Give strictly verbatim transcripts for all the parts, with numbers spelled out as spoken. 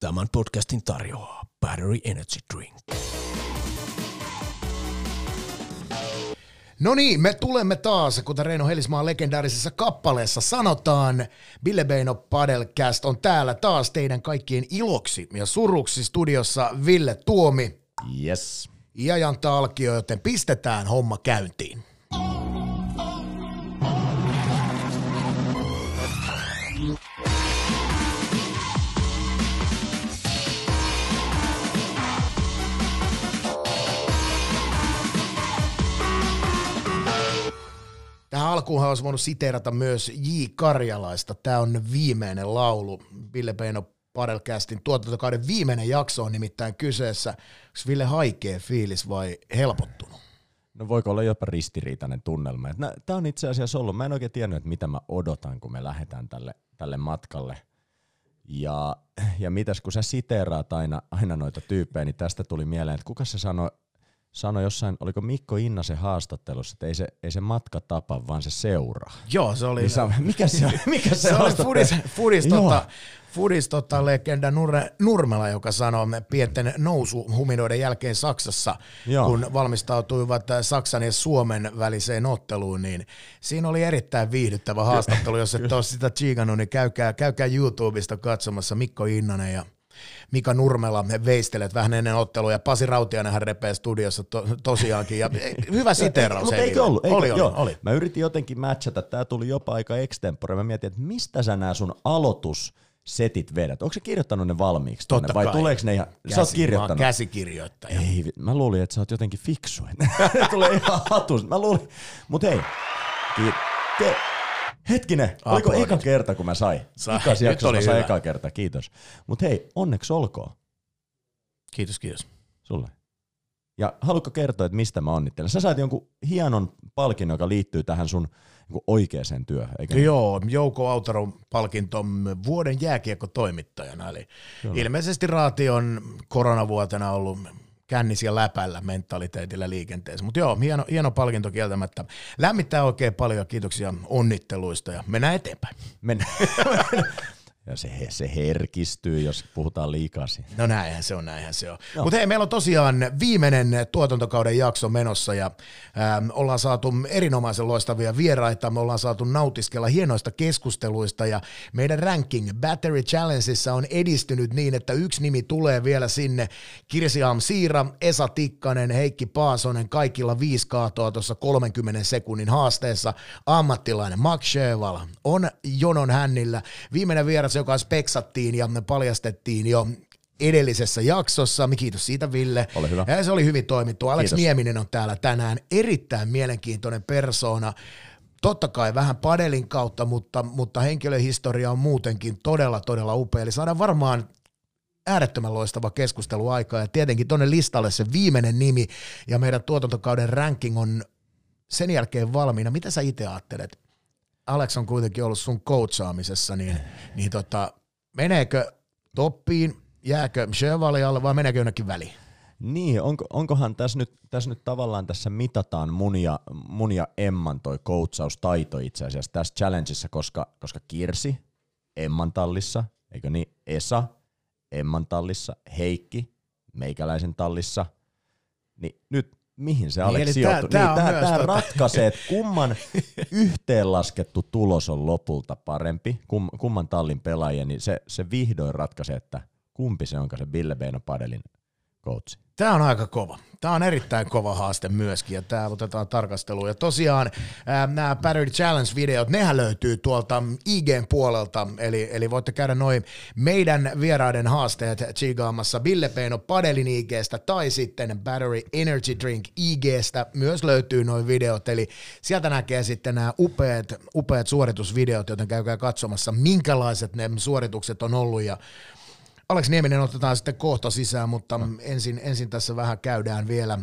Tämän podcastin tarjoaa Battery Energy Drink. No niin, me tulemme taas, kuten Reino Helismaan legendaarisessa kappaleessa sanotaan, Ville Peino Padelcast on täällä taas teidän kaikkien iloksi ja suruksi studiossa Ville Tuomi. Yes. Ja Jantta Alkio, joten pistetään homma käyntiin. Tähän alkuunhan olisi voinut siteerata myös J. Karjalaista. Tämä on viimeinen laulu. Ville Peino Padelcastin tuotantokauden viimeinen jakso on nimittäin kyseessä. Onko Ville haikea fiilis vai helpottunut? No voiko olla jopa ristiriitainen tunnelma. Tämä on itse asiassa ollut. Mä en oikein tiennyt, että mitä mä odotan, kun me lähdetään tälle, tälle matkalle. Ja, ja mitäs, kun sä siteeraat aina, aina noita tyyppejä, niin tästä tuli mieleen, että kuka se sanoi, Sano jossain, oliko Mikko Innasen haastattelussa, että ei se, ei se matka tapa, vaan se seuraa. Joo, se oli. Sä, mikä se, mikä se, se oli Fudis, Fudis, tota, Fudis tota, legenda Nurmela, joka sanoi pienten nousuhuminoiden jälkeen Saksassa, joo, kun valmistautuivat Saksan ja Suomen väliseen otteluun, niin siinä oli erittäin viihdyttävä haastattelu. Jos et ole sitä tsiikannut, niin käykää, käykää YouTubesta katsomassa Mikko Innanen ja Mika Nurmela veistelet vähän ennen ottelua, ja Pasi Rautianen hän repee studiossa to, tosiaankin, ja hyvä siteraus. Mutta eikö ollut? Eikö, oli, joo, oli, oli. Mä yritin jotenkin matchata, tää tuli jopa aika extempore, mä mietin, että mistä sä nää sun aloitussetit vedät? Onko se kirjoittanut ne valmiiksi tonne, vai tuleeko ne ihan, käsi, sä oot kirjoittanut? Mä oon käsikirjoittaja. Ei, mä luulin, että sä oot jotenkin fiksu, ne tulee ihan hatus, mä luulin, mut hei, te... Hetkinen, oliko eka kerta, kun mä sain? Ikas jaksossa mä sain eka kerta, kiitos. Mut hei, onneksi olkoon. Kiitos, kiitos. Sulle. Ja haluatko kertoa, että mistä mä onnittelen? Sä sait jonkun hienon palkinnon, joka liittyy tähän sun oikeaan työhön, eikö? Joo, Jouko Autoron palkinto vuoden jääkiekkotoimittajana. Eli joo, ilmeisesti raati on koronavuotena ollut kännisiä läpällä mentaliteetillä liikenteessä. Mutta joo, hieno, hieno palkinto kieltämättä. Lämmittää oikein paljon, kiitoksia onnitteluista, ja mennään eteenpäin. Mennään. Ja se, se herkistyy, jos puhutaan liikaa siihen. No näinhän se on, näinhän se on. No. Mutta hei, meillä on tosiaan viimeinen tuotantokauden jakso menossa, ja äm, ollaan saatu erinomaisen loistavia vieraita, me ollaan saatu nautiskella hienoista keskusteluista, ja meidän ranking Battery Challengeissa on edistynyt niin, että yksi nimi tulee vielä sinne. Kirsi Alm-Siira, Esa Tikkanen, Heikki Paasonen, kaikilla viisi kaatoa tuossa kolmenkymmenen sekunnin haasteessa. Ammattilainen Mark Sheeval on jonon hännillä. Viimeinen vieras, joka speksattiin ja me paljastettiin jo edellisessä jaksossa. Kiitos siitä, Ville. Ole hyvä. Ja se oli hyvin toimittu. Alex Nieminen on täällä tänään. Erittäin mielenkiintoinen persoona. Totta kai vähän padelin kautta, mutta, mutta henkilöhistoria on muutenkin todella, todella upea. Eli saadaan varmaan äärettömän loistava keskustelu aikaa. Ja tietenkin tuonne listalle se viimeinen nimi ja meidän tuotantokauden ranking on sen jälkeen valmiina. Mitä sä itse ajattelet? Alex on kuitenkin ollut sun coachaamisessa, niin, niin tota, meneekö toppiin, jääkö Chevalialle vai meneekö jonnekin väliin? Niin, onko, onkohan tässä nyt, tässä nyt tavallaan tässä mitataan mun ja, mun ja Emman toi coachaustaito itse asiassa tässä challengeissa, koska, koska Kirsi Emman tallissa, eikö niin, Esa Emman tallissa, Heikki meikäläisen tallissa, niin nyt mihin se Alex sijoittuu? Tämä niin, ratkaisee, että kumman yhteenlaskettu tulos on lopulta parempi, kum, kumman tallin pelaaja, niin se, se vihdoin ratkaisee, että kumpi se onkaan se Ville Peino Padelin coachi. Tämä on aika kova. Tämä on erittäin kova haaste myöskin, ja tämä otetaan tarkasteluun. Ja tosiaan nämä Battery Challenge-videot, nehän löytyy tuolta I G:n puolelta, eli, eli voitte käydä noin meidän vieraiden haasteet tsiigaamassa Ville Peino Padelin I G:stä tai sitten Battery Energy Drink I G:stä myös löytyy noin videot, eli sieltä näkee sitten nämä upeat, upeat suoritusvideot, joten käykää katsomassa, minkälaiset ne suoritukset on ollut, ja Alex Nieminen otetaan sitten kohta sisään, mutta no. ensin, ensin tässä vähän käydään vielä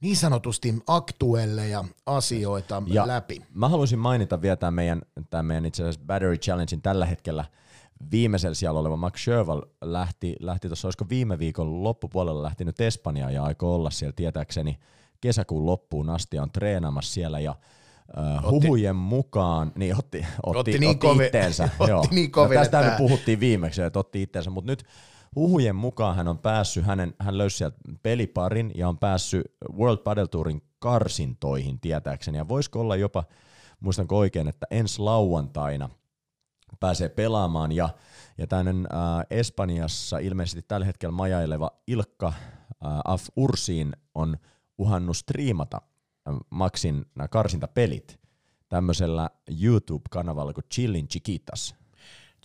niin sanotusti aktuelleja asioita ja läpi. Mä haluaisin mainita vielä tämän meidän, tämän meidän itse asiassa Battery Challengein tällä hetkellä viimeisellä siellä oleva Mark Sheeval lähti, lähti tuossa, olisiko viime viikon loppupuolella lähtenyt Espanjaan ja aikoo olla siellä tietääkseni kesäkuun loppuun asti on treenaamassa siellä ja Uh, huhujen mukaan, niin otti, otti, otti, niin otti kovi, itteensä. Otti niin kovin, no, tästä me puhuttiin viimeksi, että otti itteensä, mutta nyt huhujen mukaan hän on päässyt, hänen, hän löysi sieltä peliparin ja on päässyt World Padel Tourin karsintoihin tietääkseni. Ja voisiko olla jopa, muistanko oikein, että ensi lauantaina pääsee pelaamaan ja, ja tämmöinen äh, Espanjassa ilmeisesti tällä hetkellä majaileva Ilkka äh, Af Ursiin on uhannut striimata Maxin nämä karsintapelit tämmöisellä YouTube-kanavalla kuin Chillin Chiquitas.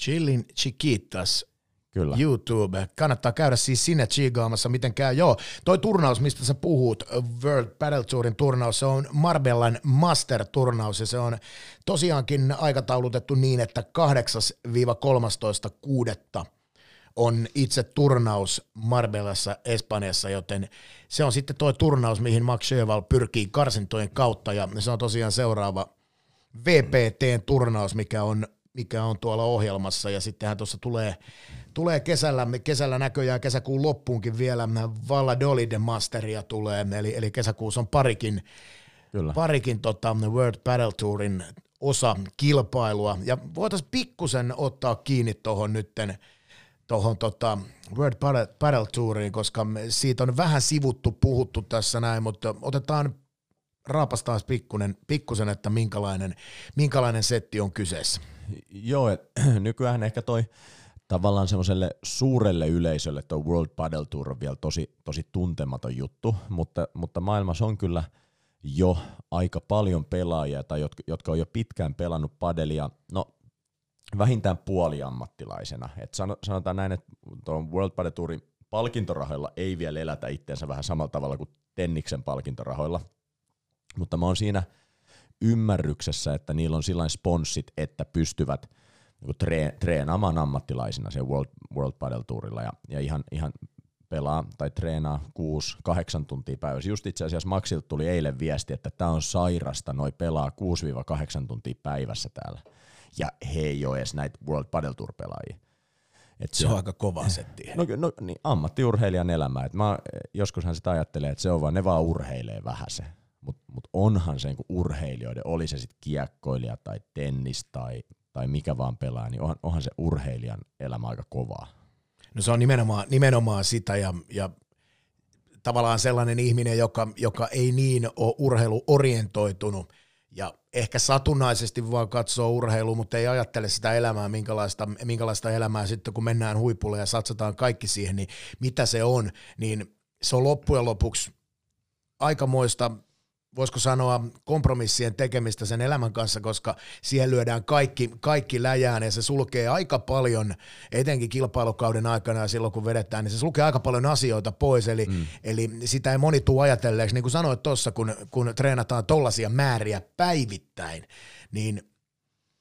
Chillin Chiquitas. Kyllä. YouTube. Kannattaa käydä siis sinne chigaamassa, miten käy. Joo, toi turnaus, mistä sä puhut, World Padel Tourin turnaus, se on Marbellan Master-turnaus, ja se on tosiaankin aikataulutettu niin, että kahdeksas kolmastoista kuudetta on itse turnaus Marbellassa Espanjassa, joten se on sitten tuo turnaus, mihin Mark Sheeval pyrkii karsintojen kautta, ja se on tosiaan seuraava V P T-turnaus, mikä on, mikä on tuolla ohjelmassa, ja sittenhän tuossa tulee, tulee kesällä, kesällä näköjään kesäkuun loppuunkin vielä Valladolid Masteria tulee, eli, eli kesäkuussa on parikin, Kyllä. parikin tota World Padel Tourin osa kilpailua, ja voitaisiin pikkusen ottaa kiinni tuohon nytten, tuohon tota World Padel Touriin, koska siitä on vähän sivuttu, puhuttu tässä näin, mutta otetaan, raapastaan pikkunen, pikkusen, että minkälainen, minkälainen setti on kyseessä. Joo, nykyään ehkä toi tavallaan semmoiselle suurelle yleisölle tuo World Padel Tour on vielä tosi, tosi tuntematon juttu, mutta, mutta maailmassa on kyllä jo aika paljon pelaajia, tai jotka, jotka on jo pitkään pelannut padelia, no vähintään puoliammattilaisena. Et sanotaan näin, että tuon World Padel Tourin palkintorahoilla ei vielä elätä itseensä vähän samalla tavalla kuin Tenniksen palkintorahoilla, mutta mä oon siinä ymmärryksessä, että niillä on sillain sponssit, että pystyvät treen, treenaamaan ammattilaisina siellä World, World Padel Tourilla ja, ja ihan, ihan pelaa tai treenaa kuusi kahdeksan tuntia päivässä. Just itse asiassa Maxilta tuli eilen viesti, että tää on sairasta, noi pelaa kuusi kahdeksan tuntia päivässä täällä. Ja he ei ole edes näitä World Padel Tour-pelaajia. Et se on aika kova setti. No, no niin, ammattiurheilijan elämä. Et mä, joskushan sitä ajattelee, että se on vaan, ne vaan urheilee vähän se. Mutta mut onhan se niinku urheilijoiden, oli se sitten kiekkoilija tai tennis tai, tai mikä vaan pelaa, niin onhan, onhan se urheilijan elämä aika kovaa. No se on nimenomaan, nimenomaan sitä ja, ja tavallaan sellainen ihminen, joka, joka ei niin ole urheiluorientoitunut, ja ehkä satunnaisesti vaan katsoo urheilua, mutta ei ajattele sitä elämää, minkälaista, minkälaista elämää sitten, kun mennään huipulle ja satsataan kaikki siihen, niin mitä se on, niin se on loppujen lopuksi aikamoista, voisiko sanoa, kompromissien tekemistä sen elämän kanssa, koska siihen lyödään kaikki, kaikki läjään, ja se sulkee aika paljon, etenkin kilpailukauden aikana ja silloin, kun vedetään, niin se sulkee aika paljon asioita pois, eli, mm. eli sitä ei moni tule ajatelleeksi. Niin kuin sanoit tuossa, kun, kun treenataan tollaisia määriä päivittäin, niin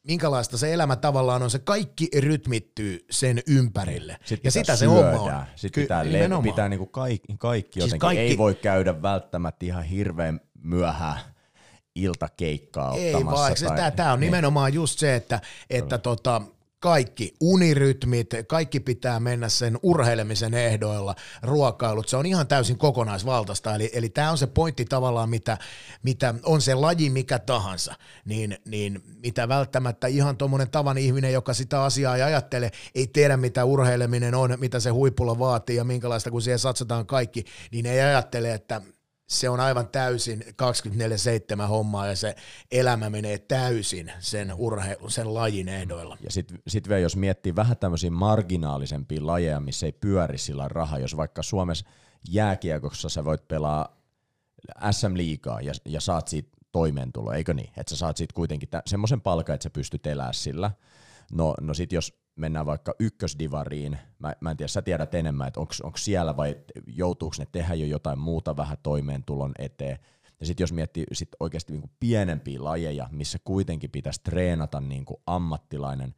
minkälaista se elämä tavallaan on, se kaikki rytmittyy sen ympärille. Sitten ja sitä syödä, se homma on. Sitten pitää, Ky- le- pitää niinku kaikki, kaikki jotenkin, siis kaikki... ei voi käydä välttämättä ihan hirveän myöhään iltakeikkaa ei, ottamassa. Ei vaan, tai... tämä on nimenomaan just se, että, että tota, kaikki unirytmit, kaikki pitää mennä sen urheilemisen ehdoilla, ruokailut, se on ihan täysin kokonaisvaltaista, eli, eli tämä on se pointti tavallaan, mitä, mitä on se laji mikä tahansa, niin, niin mitä välttämättä ihan tuommoinen tavan ihminen, joka sitä asiaa ei ajattele, ei tiedä mitä urheileminen on, mitä se huipulla vaatii ja minkälaista, kun siihen satsataan kaikki, niin ei ajattele, että se on aivan täysin kaksikymmentäneljä seitsemän hommaa ja se elämä menee täysin sen urheilun, sen lajin ehdoilla. Ja sitten sit jos miettii vähän tämmöisiä marginaalisempia lajeja, missä ei pyöri sillä raha, jos vaikka Suomessa jääkiekossa sä voit pelaa S M-liigaa ja, ja saat siitä toimeentuloa, eikö niin? Että sä saat siitä kuitenkin tä- semmoisen palkan, että sä pystyt elää sillä. No, no sit jos mennään vaikka ykkösdivariin, mä, mä en tiedä, sä tiedät enemmän, että onko siellä vai joutuuko ne tehdä jo jotain muuta vähän toimeentulon eteen. Ja sitten jos miettii sit oikeasti niinku pienempiä lajeja, missä kuitenkin pitäisi treenata niinku ammattilainen,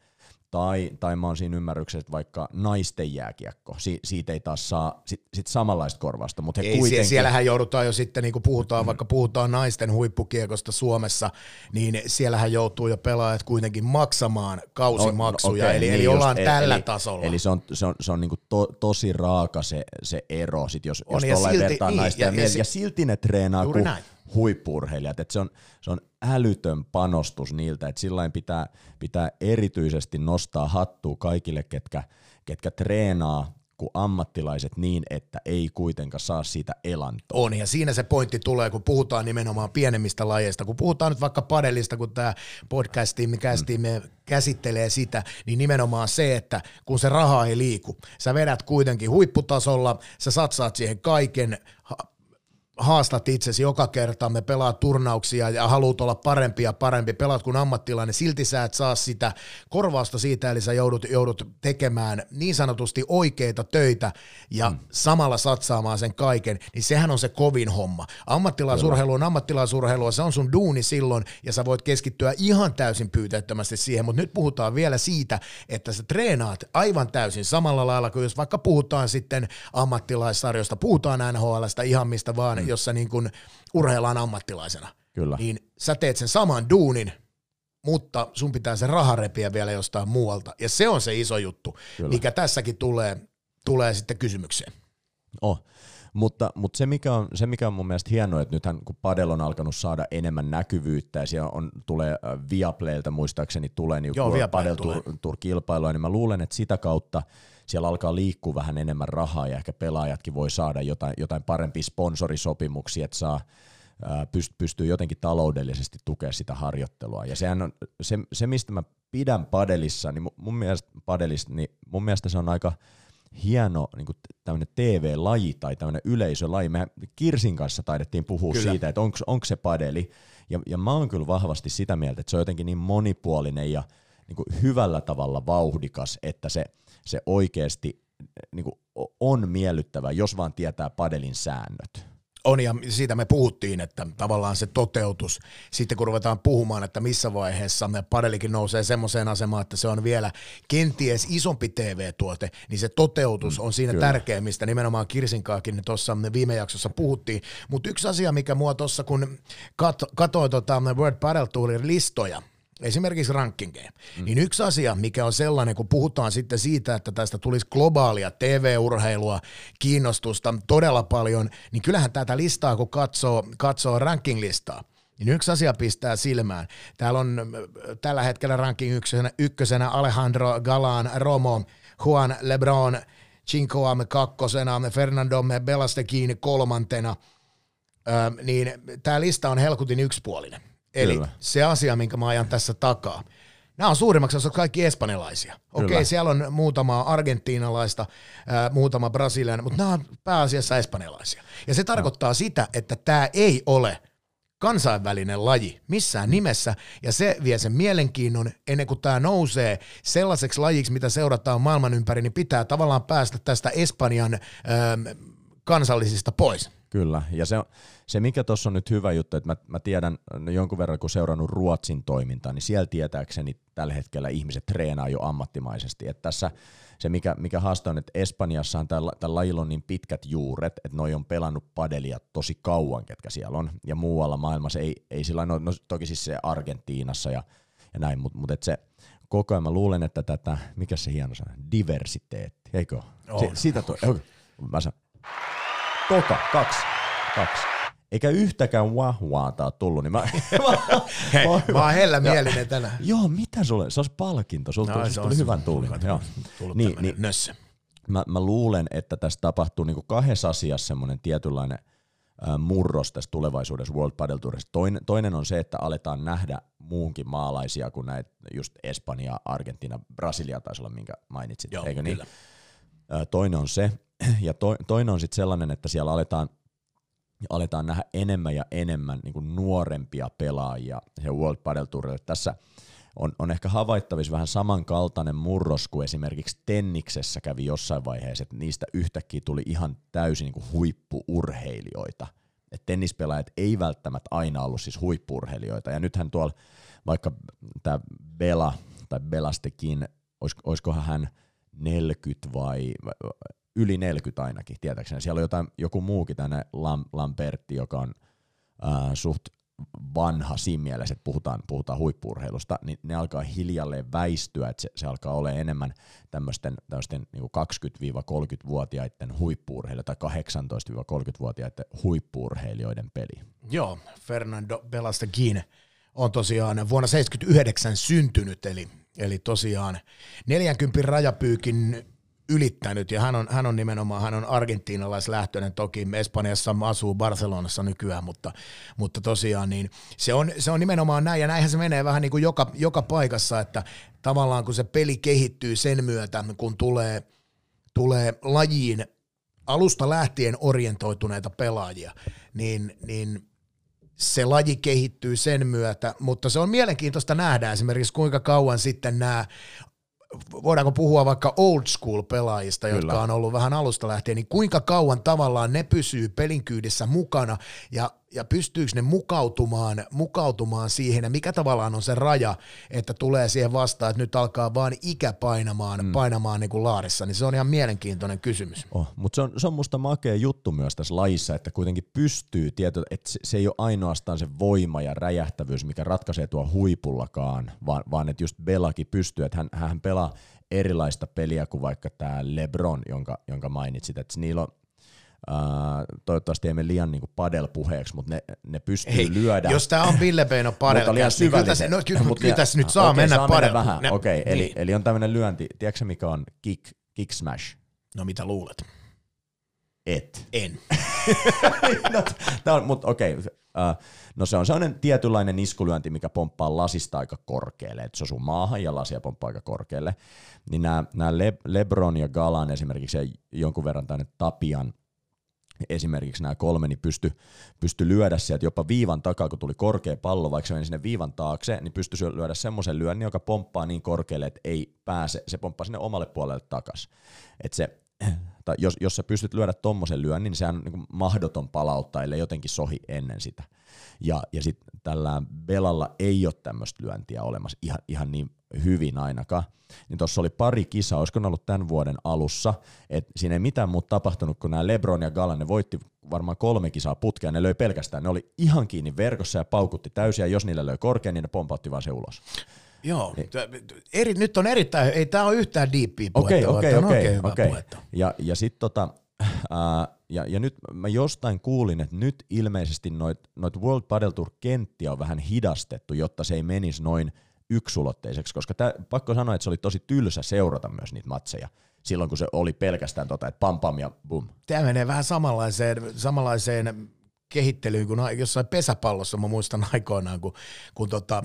tai, tai mä oon siinä ymmärryksessä, että vaikka naisten jääkiekko, si, siitä ei taas saa sit, sit samanlaista korvausta. Mutta he ei, kuitenkin... Siellähän joudutaan jo sitten, niin kuin puhutaan, mm. vaikka puhutaan naisten huippukiekosta Suomessa, niin siellähän joutuu jo pelaajat kuitenkin maksamaan kausimaksuja, no, okay, eli, niin eli just, ollaan eli, tällä eli, tasolla. Eli se on, se on, se on niin kuin to, tosi raaka se, se ero, sit jos, jos tuolla vertaa niin, naisten ja, ja, ja, ja silti ne treenaa, kun näin. huippu-urheilijat. Et se on, se on älytön panostus niiltä, että sillain pitää, pitää erityisesti nostaa hattua kaikille, ketkä, ketkä treenaa kuin ammattilaiset niin, että ei kuitenkaan saa siitä elantoa. On, ja siinä se pointti tulee, kun puhutaan nimenomaan pienemmistä lajeista. Kun puhutaan nyt vaikka padelista, kun tämä podcastimme mm. käsittelee sitä, niin nimenomaan se, että kun se raha ei liiku, sä vedät kuitenkin huipputasolla, sä satsaat siihen kaiken, haastat itsesi joka kerta, me pelaat turnauksia ja haluat olla parempi ja parempi, pelaat kun ammattilainen, silti sä et saa sitä korvausta siitä, eli sä joudut, joudut tekemään niin sanotusti oikeita töitä ja mm. samalla satsaamaan sen kaiken, niin sehän on se kovin homma. Ammattilaisurheilu on ammattilaisurheilua, se on sun duuni silloin ja sä voit keskittyä ihan täysin pyytättömästi siihen, mutta nyt puhutaan vielä siitä, että sä treenaat aivan täysin samalla lailla kuin jos vaikka puhutaan sitten ammattilaissarjosta, puhutaan N H L:stä ihan mistä vaan, mm. jossa niin kun urheillaan ammattilaisena, kyllä, niin sä teet sen saman duunin, mutta sun pitää se raha repiä vielä jostain muualta. Ja se on se iso juttu, kyllä, mikä tässäkin tulee, tulee sitten kysymykseen. Oh. Mutta, mutta se, mikä on, se mikä on mun mielestä hienoa, että nythän kun padel on alkanut saada enemmän näkyvyyttä ja siellä on, tulee Viaplaylta muistaakseni tulee niin Padel Tour-kilpailua, niin mä luulen, että sitä kautta siellä alkaa liikkua vähän enemmän rahaa ja ehkä pelaajatkin voi saada jotain, jotain parempia sponsorisopimuksia, että saa, ää, pystyy jotenkin taloudellisesti tukemaan sitä harjoittelua. Ja sehän on, se, se mistä mä pidän padelissa, niin mun mielestä, padelista, niin mun mielestä se on aika hieno niin kuin tämmöinen T V-laji tai tämmöinen yleisölaji. Me Kirsin kanssa taidettiin puhua, kyllä, siitä, että onko se padeli. Ja, ja mä oon kyllä vahvasti sitä mieltä, että se on jotenkin niin monipuolinen ja niin kuin hyvällä tavalla vauhdikas, että se, se oikeasti niin kuin on miellyttävä, jos vaan tietää padelin säännöt. On, ja siitä me puhuttiin, että tavallaan se toteutus, sitten kun ruvetaan puhumaan, että missä vaiheessa padelikin nousee semmoiseen asemaan, että se on vielä kenties isompi T V-tuote, niin se toteutus on siinä, kyllä, tärkeä, mistä nimenomaan Kirsinkaakin tuossa viime jaksossa puhuttiin. Mutta yksi asia, mikä mua tuossa, kun kat- katsoin tota World Padel Tourin listoja, esimerkiksi rankingeja, mm. niin yksi asia, mikä on sellainen, kun puhutaan sitten siitä, että tästä tulisi globaalia T V-urheilua, kiinnostusta todella paljon, niin kyllähän tätä listaa, kun katsoo, katsoo ranking-listaa, niin yksi asia pistää silmään. Täällä on tällä hetkellä ranking ykkösenä, ykkösenä Alejandro Galán, Romo, Juan Lebrón, Cincoam kakkosena, Fernando Belasteguín kolmantena, Ö, niin tämä lista on helkutin yksipuolinen. Eli, kyllä, se asia, minkä mä ajan tässä takaa. Nämä on suurimmaksi osassa kaikki espanjalaisia. Okei, okay, siellä on muutamaa argentiinalaista, muutama brasilialainen, mutta nämä on pääasiassa espanjalaisia. Ja se tarkoittaa no. sitä, että tämä ei ole kansainvälinen laji missään nimessä, ja se vie sen mielenkiinnon ennen kuin tämä nousee sellaiseksi lajiksi, mitä seurataan maailman ympäri, niin pitää tavallaan päästä tästä Espanjan ähm, kansallisista pois. Kyllä, ja se, se mikä tuossa on nyt hyvä juttu, että mä, mä tiedän jonkun verran, kun seurannut Ruotsin toimintaa, niin siellä tietääkseni tällä hetkellä ihmiset treenaa jo ammattimaisesti. Että tässä se, mikä, mikä haaste on, että Espanjassahan tällä lajilla on niin pitkät juuret, että noi on pelannut padelia tosi kauan, ketkä siellä on, ja muualla maailmassa ei, ei sillä no, no toki siis se Argentiinassa ja, ja näin, mutta mut se koko ajan mä luulen, että tätä, mikä se hieno sana, diversiteetti, eikö ole? Si, sitä toi, okay. Mä sanon. Toka, kaksi, kaksi. Eikä yhtäkään wahwaata ole tullut, niin mä, mä, Hei, mä, mä oon hellä mielinen tänään. Joo, mitä sulle? Se olisi palkinto, sulla no, tuli hyvän tuulinen. Niin, niin, mä, mä luulen, että tässä tapahtuu niinku kahdessa asiassa semmoinen tietynlainen äh, murros tässä tulevaisuudessa World Padel Tourissa. Toinen, toinen on se, että aletaan nähdä muunkin maalaisia kuin näitä just Espanja, Argentiina, Brasilia taisi olla, minkä mainitsit. Joo, eikö niin? Äh, toinen on se. Ja to, toinen on sitten sellainen, että siellä aletaan, aletaan nähdä enemmän ja enemmän niin kuin nuorempia pelaajia World Padel Tourille. Tässä on, on ehkä havaittavissa vähän samankaltainen murros kuin esimerkiksi tenniksessä kävi jossain vaiheessa, että niistä yhtäkkiä tuli ihan täysin niin kuin huippu-urheilijoita. Et tennispelaajat ei välttämättä aina ollut siis huippu-urheilijoita. Ja nythän tuolla vaikka tämä Bela tai Belasteguín, olis, olisikohan hän neljäkymmentä vai... Yli neljäkymmentä ainakin, tietääkseni. Siellä on jotain, joku muukin, tänne Lam, Lambertti, joka on ää, suht vanha siinä mielessä, että puhutaan, puhutaan huippu-urheilusta, niin ne alkaa hiljalleen väistyä, että se, se alkaa olla enemmän tämmöisten niin kaksikymmentä-kolmekymmentävuotiaiden huippu-urheilijoiden tai kahdeksantoista-kolmekymmentävuotiaiden huippu-urheilijoiden peli. Joo, Fernando Belasteguín on tosiaan vuonna seitsemänkymmentäyhdeksän syntynyt, eli, eli tosiaan neljänkymmenen rajapyykin ylittänyt, ja hän on, hän on nimenomaan, hän on argentiinalaislähtöinen, toki Espanjassa asuu Barcelonassa nykyään, mutta, mutta tosiaan niin se on, se on nimenomaan näin, ja näinhän se menee vähän niin kuin joka, joka paikassa, että tavallaan kun se peli kehittyy sen myötä, kun tulee, tulee lajiin alusta lähtien orientoituneita pelaajia, niin, niin se laji kehittyy sen myötä, mutta se on mielenkiintoista nähdä esimerkiksi kuinka kauan sitten nämä voidaanko puhua vaikka old school pelaajista, jotka on ollut vähän alusta lähtien, niin kuinka kauan tavallaan ne pysyy pelin kyydissä mukana ja, ja pystyykö ne mukautumaan, mukautumaan siihen ja mikä tavallaan on se raja, että tulee siihen vastaan, että nyt alkaa vaan ikä painamaan, mm. painamaan niin kuin laarissa, niin se on ihan mielenkiintoinen kysymys. Oh, mutta se on, se on musta makea juttu myös tässä lajissa, että kuitenkin pystyy tieto, että se, se ei ole ainoastaan se voima ja räjähtävyys, mikä ratkaisee tuo huipullakaan, vaan, vaan että just Belakin pystyy, että hän, hän pelaa erilaista peliä kuin vaikka tämä Lebrón, jonka, jonka mainitsit, että niillä on, ää, toivottavasti ei mene liian niinku padel-puheeksi, mutta ne, ne pystyy ei, lyödä. Jos tämä on Ville Peino Padelcast, niin kyllä tässä, no, kyllä, mut, kyllä tässä nyt saa okay, mennä padel. Vähän, okei, okay, eli, niin. eli on tämmöinen lyönti, tiedätkö mikä on kick, kick smash? No mitä luulet? Et. En. no, mutta okei. Okay. No se on sellainen tietynlainen iskulyönti, mikä pomppaa lasista aika korkealle, että se osuu maahan ja lasia pomppaa aika korkealle, niin nämä, nämä Le- Lebrón ja Galán esimerkiksi ja jonkun verran tänne Tapian esimerkiksi nämä kolme, niin pysty, pysty lyödä sieltä jopa viivan takaa, kun tuli korkea pallo, vaikka se meni sinne viivan taakse, niin pystyi lyödä semmoisen lyönnin, joka pomppaa niin korkealle, että ei pääse, se pomppaa sinne omalle puolelle takaisin, että se tai jos, jos sä pystyt lyödä tommosen lyön, niin sehän on niin kuin mahdoton palauttaa, ellei jotenkin sohi ennen sitä. Ja, ja sitten tällä Belalla ei ole tämmöistä lyöntiä olemassa ihan, ihan niin hyvin ainakaan. Niin tuossa oli pari kisaa, olisiko ne ollut tämän vuoden alussa, että siinä ei mitään muuta tapahtunut, kun nämä Lebrón ja Galán, ne voitti varmaan kolme kisaa putkea, ne löi pelkästään, ne oli ihan kiinni verkossa ja paukutti täysin, ja jos niillä löi korkean, niin ne pompautti vaan se ulos. Joo, eri, nyt on erittäin, ei tämä ole yhtään diippiä puhetta, okei, okei, okei, okei. Puhetta. Ja, ja sitten tota, ää, ja, ja nyt mä jostain kuulin, että nyt ilmeisesti noit, noit World Padel Tour -kenttiä on vähän hidastettu, jotta se ei menisi noin yksulotteiseksi, koska tää, pakko sanoa, että se oli tosi tylsä seurata myös niitä matseja. Silloin kun se oli pelkästään tota, että pam pam ja bum. Tämä menee vähän samanlaiseen, samanlaiseen kehittelyyn kuin jossain pesäpallossa, mä muistan aikoinaan, kun, kun tota...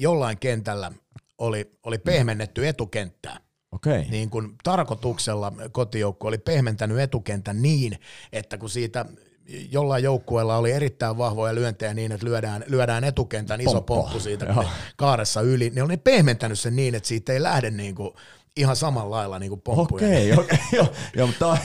jollain kentällä oli, oli pehmennetty etukenttää. Okay. Niin kun tarkoituksella kotijoukko oli pehmentänyt etukentän niin, että kun siitä jollain joukkueella oli erittäin vahvoja lyöntejä niin, että lyödään, lyödään etukentän iso pomppu siitä kaaressa yli, niin oli pehmentänyt sen niin, että siitä ei lähde niin kuin ihan samalla lailla niin kuin pomppuja. Okei, okay, okei. Okay, jo, jo, to...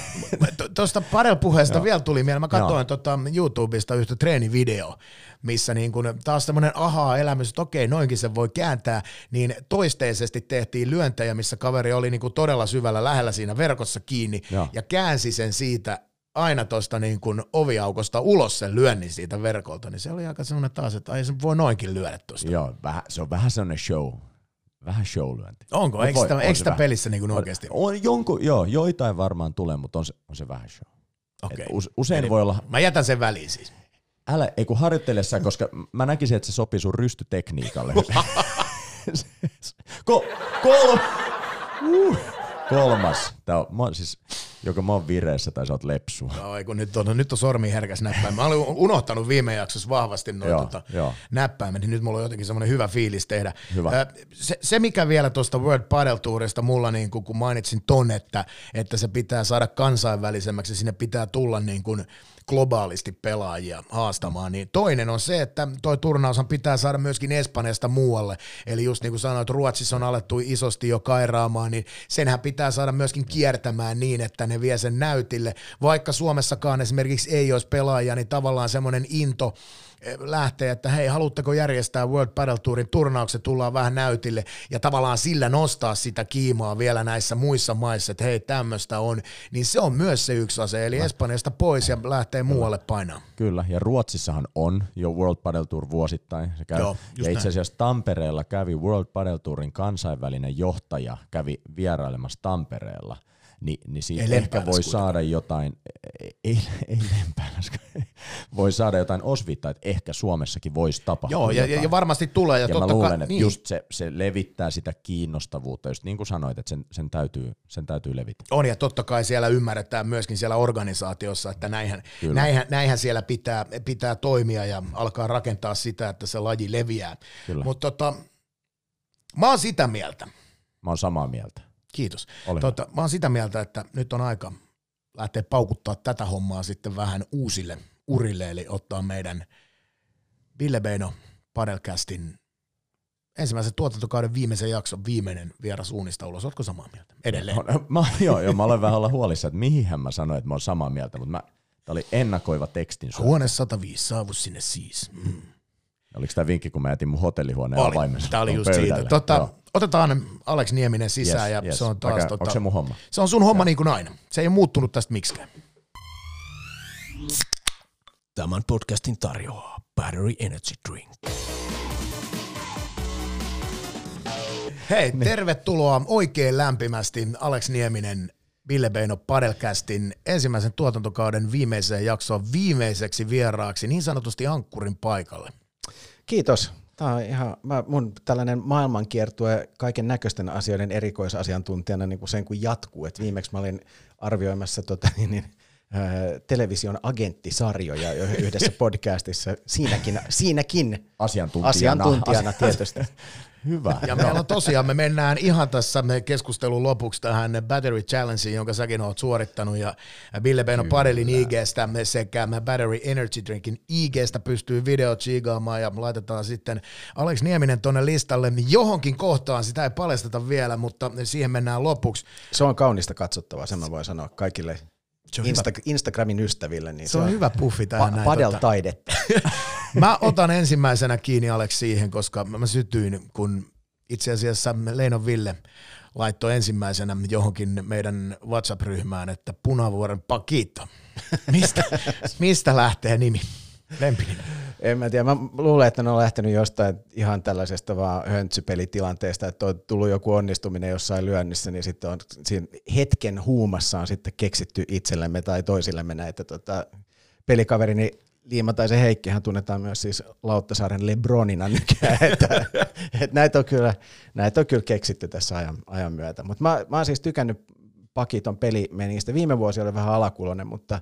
Tuosta padelpuheesta vielä tuli mieleen. Mä katsoin tota YouTubesta yhtä treenivideo, missä niin kun taas tämmöinen ahaa-elämys, että okei, noinkin sen voi kääntää, niin toisteisesti tehtiin lyöntejä, missä kaveri oli niin kuin todella syvällä lähellä siinä verkossa kiinni ja, ja käänsi sen siitä aina tuosta niin kuin oviaukosta ulos sen lyönnin siitä verkolta, niin se oli aika semmoinen taas, että ai se voi noinkin lyödä tuosta. Joo, vähän, se on vähän semmoinen show. Vähän showlyönti. Onko? Eikö sitä pelissä niin kuin oikeasti? On, jonkun, joo, joitain varmaan tulee, mutta on se, on se vähän show. Okay. Use, usein eli voi olla... Mä jätän sen väliin siis. Älä, ei kun harjoittele sä, koska mä näkisin, että se sopii sun rystytekniikalle. Ko, kolm, uh, kolmas. Tää on, mä, siis, joka mä oon vireessä tai sä oot lepsu. No, ei kun nyt on, nyt on sormi herkäs näppäin. Mä olin unohtanut viime jaksossa vahvasti noin tota, näppäimet, niin nyt mulla on jotenkin semmoinen hyvä fiilis tehdä. Hyvä. Se, se mikä vielä tuosta World Padel Tourista mulla, niin kun, kun mainitsin ton, että, että se pitää saada kansainvälisemmäksi, sinne pitää tulla niin kuin globaalisti pelaajia haastamaan, niin toinen on se, että toi turnaushan pitää saada myöskin Espanjasta muualle, eli just niin kuin sanoit, Ruotsissa on alettu isosti jo kairaamaan, niin senhän pitää saada myöskin kiertämään niin, että ne vie sen näytille, vaikka Suomessakaan esimerkiksi ei olisi pelaajia, niin tavallaan semmoinen into lähtee, että hei, haluatteko järjestää World Padel Tourin turnaukset, tullaan vähän näytille ja tavallaan sillä nostaa sitä kiimaa vielä näissä muissa maissa, että hei, tämmöistä on, niin se on myös se yksi ase, eli Espanjasta pois ja lähtee muualle painaa. Kyllä, ja Ruotsissahan on jo World Padel Tour vuosittain. Se käy, joo, ja itse asiassa Tampereella kävi World Padel Tourin kansainvälinen johtaja, kävi vierailemassa Tampereella. Ni, niin siitä ei ehkä voi saada jotain, ei, ei voi saada jotain osviittaa, että ehkä Suomessakin voisi tapahtua. Joo, ja, ja varmasti tulee. Ja, ja totta mä luulen, että niin. just se, se levittää sitä kiinnostavuutta, just niin kuin sanoit, että sen, sen, täytyy, sen täytyy levitä. On, ja totta kai siellä ymmärretään myöskin siellä organisaatiossa, että näinhän, näinhän, näinhän siellä pitää, pitää toimia ja alkaa rakentaa sitä, että se laji leviää. Mutta tota, mä oon sitä mieltä. Mä oon samaa mieltä. Kiitos. Tuota, mä oon sitä mieltä, että nyt on aika lähteä paukuttaa tätä hommaa sitten vähän uusille urille, eli ottaa meidän Ville Peino Padelcastin ensimmäisen tuotantokauden viimeisen jakson viimeinen vieras uunista ulos. Ootko samaa mieltä? Edelleen. Mä, joo, joo, mä olen vähän olla huolissa, että mihinhän mä sanoin, että mä oon samaa mieltä, mutta mä, tää oli ennakoiva tekstin suhteen. Huone sata viisi, saavu sinne siis. Mm. Oliko tämä vinkki, kun mä jätin mun hotellihuoneen avaimensa? Tämä oli just siitä. Tota, otetaan Alex Nieminen sisään. Yes, ja yes. Se on taas, Aika, tota, onko se mun homma? Se on sun homma ja. Niin kuin aina. Se ei ole muuttunut tästä miksikään. Tämän podcastin tarjoaa Battery Energy Drink. Hei, niin. Tervetuloa oikein lämpimästi Alex Nieminen Ville Peino Padelcastin ensimmäisen tuotantokauden viimeiseen jaksoon viimeiseksi vieraaksi niin sanotusti ankkurin paikalle. Kiitos. Tämä on ihan, mä, mun tällainen maailmankiertue kaiken näköisten asioiden erikoisasiantuntijana niin kuin sen kun jatkuu. Et viimeksi mä olin arvioimassa tota, niin, ää, television agenttisarjoja yhdessä podcastissa. Siinäkin, siinäkin asiantuntijana, asiantuntijana tietysti. Hyvä. Ja meillä on tosiaan, me mennään ihan tässä keskustelun lopuksi tähän Battery Challengeen, jonka säkin olet suorittanut, ja Ville Peino Padelin I G:stä sekä Battery Energy Drinkin I G:stä pystyy video chigaamaan, ja laitetaan sitten Alex Nieminen tuonne listalle johonkin kohtaan, sitä ei paljasteta vielä, mutta siihen mennään lopuksi. Se on kaunista katsottavaa, sen mä voin sanoa kaikille. Insta- Instagramin ystäville. Niin se, se on, on hyvä puffi tähän. Pa- Padel-taidetta. Mä otan ensimmäisenä kiinni Alex siihen, koska mä sytyin, kun itse asiassa Leinon Ville laittoi ensimmäisenä johonkin meidän WhatsApp-ryhmään, että Punavuoren Pakito. Mistä, mistä lähtee nimi? Lempinimi. En mä tiedä. Mä luulen, että ne on lähtenyt jostain ihan tällaisesta vaan höntsypelitilanteesta, että on tullut joku onnistuminen jossain lyönnissä, niin sitten on siinä hetken huumassa on sitten keksitty itsellemme tai toisillemme näitä tota, pelikaverini Liimataisen Heikkihän tunnetaan myös siis Lauttasaaren Lebronina nykyään, että, että näitä, on kyllä, näitä on kyllä keksitty tässä ajan, ajan myötä. Mutta mä, mä oon siis tykännyt Pakiton pelimenistä. Viime vuosi oli vähän alakuloinen, mutta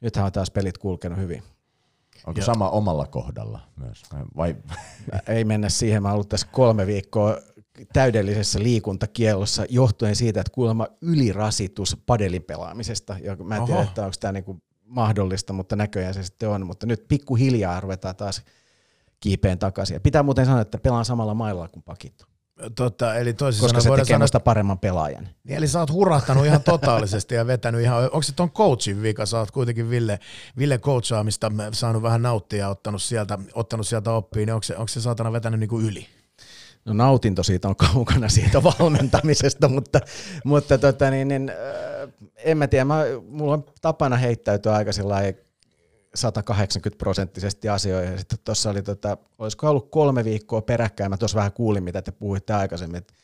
nythän on taas pelit kulkenut hyvin. Onko sama omalla kohdalla myös? Vai? Ei mennä siihen. Mä oon ollut tässä kolme viikkoa täydellisessä liikuntakielossa johtuen siitä, että kuulemma ylirasitus padelin pelaamisesta. Ja mä en tiedä, että onko tämä niinku mahdollista, mutta näköjään se sitten on. Mutta nyt pikkuhiljaa ruvetaan taas kiipeen takaisin. Ja pitää muuten sanoa, että pelaan samalla mailla kuin Pakittu. Totta, eli toisin koska se tekee sanoa, musta paremman pelaajan. Niin, eli sä oot hurahtanut ihan totaalisesti ja vetänyt ihan, onko se ton coachin vika? Sä oot kuitenkin Ville, Ville coachaamista saanut vähän nauttia ja ottanut sieltä, ottanut sieltä oppia, niin onko se, onko se saatana vetänyt niinku yli? No nautinto siitä on kaukana siitä valmentamisesta, mutta, mutta tota niin, niin, en mä tiedä, mä, mulla on tapana heittäytyä aika sellainen sata kahdeksankymmentä prosenttisesti asioihin, ja sitten tuossa oli, tota, olisiko ollut kolme viikkoa peräkkäin, mä tuossa vähän kuulin, mitä te puhuitte aikaisemmin, että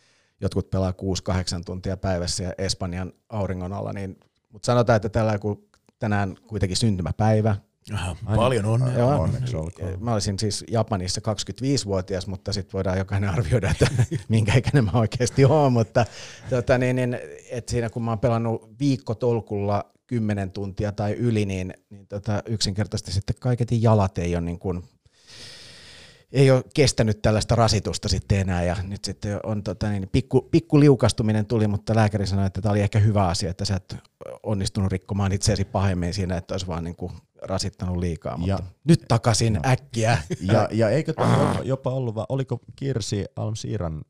jotkut pelaa kuusi kahdeksan tuntia päivässä ja Espanjan auringon alla, niin, mutta sanotaan, että tällä kun tänään kuitenkin syntymäpäivä. Aha, paljon onnea. Joo, onneksi olkoon. Mä olisin siis Japanissa kaksikymmentäviisivuotias, mutta sitten voidaan jokainen arvioida, että minkä ikäinen mä oikeasti oon, mutta tota, niin, niin, et siinä kun mä oon pelannut viikkotolkulla kymmenen tuntia tai yli, niin, niin tota, yksinkertaisesti sitten kaiketin jalat ei ole, niin kuin, ei ole kestänyt tällaista rasitusta sitten enää, ja nyt sitten on tota, niin, pikku, pikku liukastuminen tuli, mutta lääkäri sanoi, että tämä oli ehkä hyvä asia, että sä et onnistunut rikkomaan itseäsi pahemmin siinä, että olisi vaan niin kuin rasittanut liikaa, mutta ja, nyt takaisin no. äkkiä. Ja, ja eikö tämä jopa ollut, vai oliko Kirsi Alm-Siiran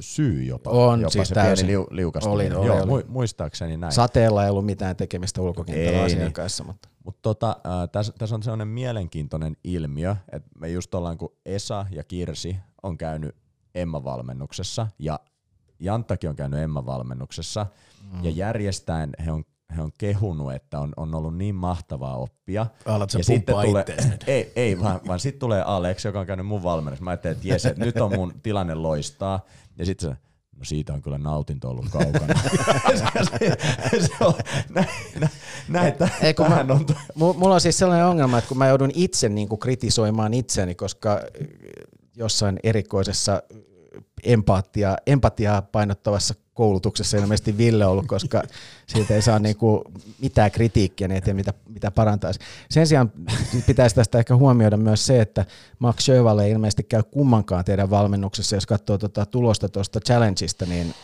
syy jopa? On, jopa siis se täysin. Pieni liu, liukastuminen. Oli, oli, Joo, oli. Muistaakseni näin. Sateella ei ollut mitään tekemistä ulkokentällä asian niin. kanssa. Mutta Mut tota, äh, tässä täs on sellainen mielenkiintoinen ilmiö, että me just ollaan, kun Esa ja Kirsi on käynyt Emma-valmennuksessa ja Janttakin on käynyt Emma-valmennuksessa mm. ja järjestäen he on he on kehunut, että on, on ollut niin mahtavaa oppia. Alatko ja sitten tulee, ei, ei, vaan, vaan sitten tulee Alex, joka on käynyt mun valmennus. Mä ajattelin, että jes, et nyt on mun tilanne loistaa. Ja sitten se, no siitä on kyllä nautinto ollut kaukana. Näitä tähän on. Mulla on siis sellainen ongelma, että kun mä joudun itse niinku kritisoimaan itseäni, koska jossain erikoisessa empatia, empatiaa painottavassa koulutuksessa ilmeisesti Ville ollut, koska siitä ei saa niinku mitään kritiikkiä, niin ei tiedä mitä, mitä parantaisi. Sen sijaan pitäisi tästä ehkä huomioida myös se, että Mark Sheeval ei ilmeisesti käy kummankaan teidän valmennuksessa, jos katsoo tuota tulosta tuosta challengeista, niin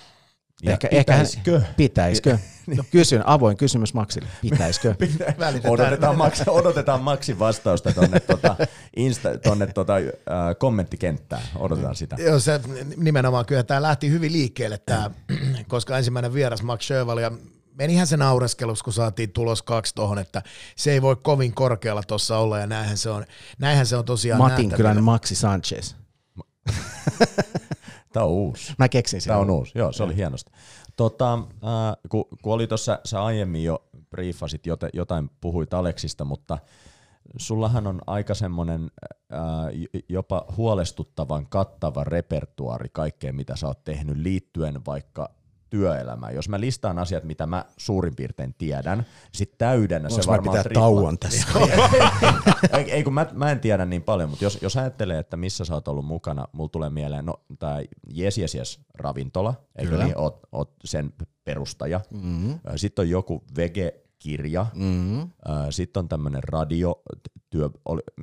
ehkä, pitäisikö? Ehkä hän, pitäisikö? No, kysyn, avoin kysymys Maxille. Pitäisikö? Odotetaan, Max, odotetaan Maxin vastausta tuonne tuota, tuota, äh, kommenttikenttään. Odotetaan sitä. Joo, se nimenomaan kyllä tämä lähti hyvin liikkeelle, tää, koska ensimmäinen vieras Mark Sheeval ja menihän se naureskelus, kun saatiin tulos kaksi tohon, että se ei voi kovin korkealla tuossa olla ja näinhän se on, näinhän se on tosiaan Matinkylän Maxi Sanchez. Tämä on uusi. Mä keksin sen. Tämä on uusi, joo, se oli hienosti. Tota, äh, kun, kun oli tuossa, sä aiemmin jo briefasit, jotain, jotain puhuit Alexista, mutta sullahan on aika semmoinen äh, jopa huolestuttavan kattava repertuaari kaikkea, mitä sä oot tehnyt liittyen vaikka työelämään. Jos mä listaan asiat, mitä mä suurin piirtein tiedän, sit täydennä se varmaan... pitää tauon tässä. ei, ei kun mä, mä en tiedä niin paljon, mutta jos, jos ajattelee, että missä sä oot ollut mukana, mulla tulee mieleen, no tää Jes Jes Jes ravintola, eikö niin, oot, oot sen perustaja. Mm-hmm. Sitten on joku vege-kirja, mm-hmm. sitten on tämmönen radiotyö,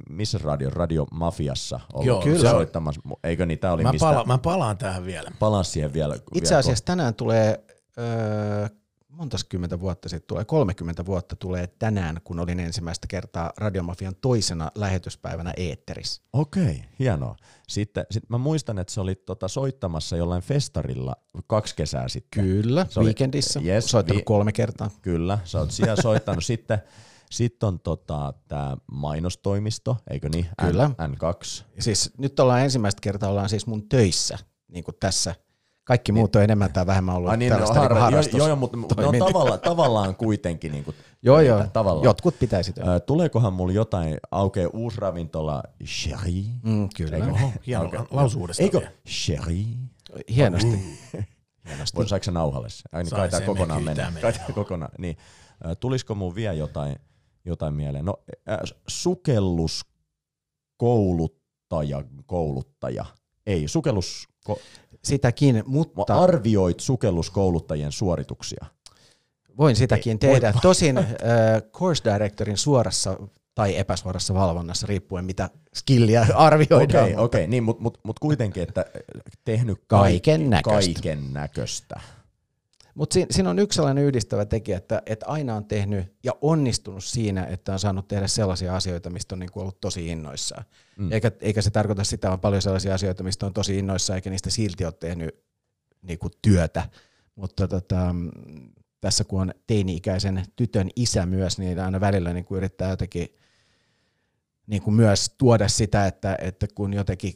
missä radio? Radiomafiassa ollut soittamassa, eikö niin, tää oli mä mistä? Pala- mä palaan tähän vielä. Palaan siihen vielä. Itse asiassa tänään tulee... Öö, montas kymmentä vuotta sitten tulee, kolmekymmentä vuotta tulee tänään, kun olin ensimmäistä kertaa Radiomafian toisena lähetyspäivänä eetterissä. Okei, hienoa. Sitten sit mä muistan, että sä olit tota soittamassa jollain festarilla kaksi kesää sitten. Kyllä, se Weekendissä. Oli, yes, soittanut vi- kolme kertaa. Kyllä, sä oot siellä soittanut. Sitten sit on tota, tämä mainostoimisto, eikö niin? Kyllä. N kaksi. Siis nyt ollaan ensimmäistä kertaa ollaan siis mun töissä, niin kuin tässä. Kaikki muut on niin, enemmän tai vähemmän ollut niin, tällaista har- niin harrastustoimintaa. Joo, joo, mutta no, tavalla, tavallaan kuitenkin. Niin kuin, joo, joo. Tavallaan. Jotkut pitäisi. Äh, tuleekohan mulla jotain, aukeaa uusi ravintola, Chérie. Mm, kyllä. Eikö? Oho, hieno, okay. Lausu uudestaan. Eikö? Chérie. Hienosti. Hienosti. Voin saiko sä nauhalle se? Ai, niin kai tää kokonaan mennä. Kai tää kokonaan. Niin. Äh, tulisiko mun vielä jotain, jotain mieleen? No, äh, sukelluskouluttaja, kouluttaja. Ei, sukellus... Ko- Sitäkin, mutta... Arvioit sukelluskouluttajien suorituksia. Voin sitäkin tehdä. Tosin äh, course directorin suorassa tai epäsuorassa valvonnassa, riippuen mitä skilliä arvioidaan. Okei, okay, okay, niin, mutta mut, mut kuitenkin, että tehnyt kaiken näköistä. Kaiken näköistä. Mutta siinä, siinä on yksi sellainen yhdistävä tekijä, että, että aina on tehnyt ja onnistunut siinä, että on saanut tehdä sellaisia asioita, mistä on niinku ollut tosi innoissaan. Mm. Eikä, eikä se tarkoita sitä, vaan paljon sellaisia asioita, mistä on tosi innoissaan, eikä niistä silti ole tehnyt niinku työtä. Mutta tota, tässä kun on teini-ikäisen tytön isä myös, niin aina välillä niinku yrittää jotenkin niinku myös tuoda sitä, että, että kun jotenkin...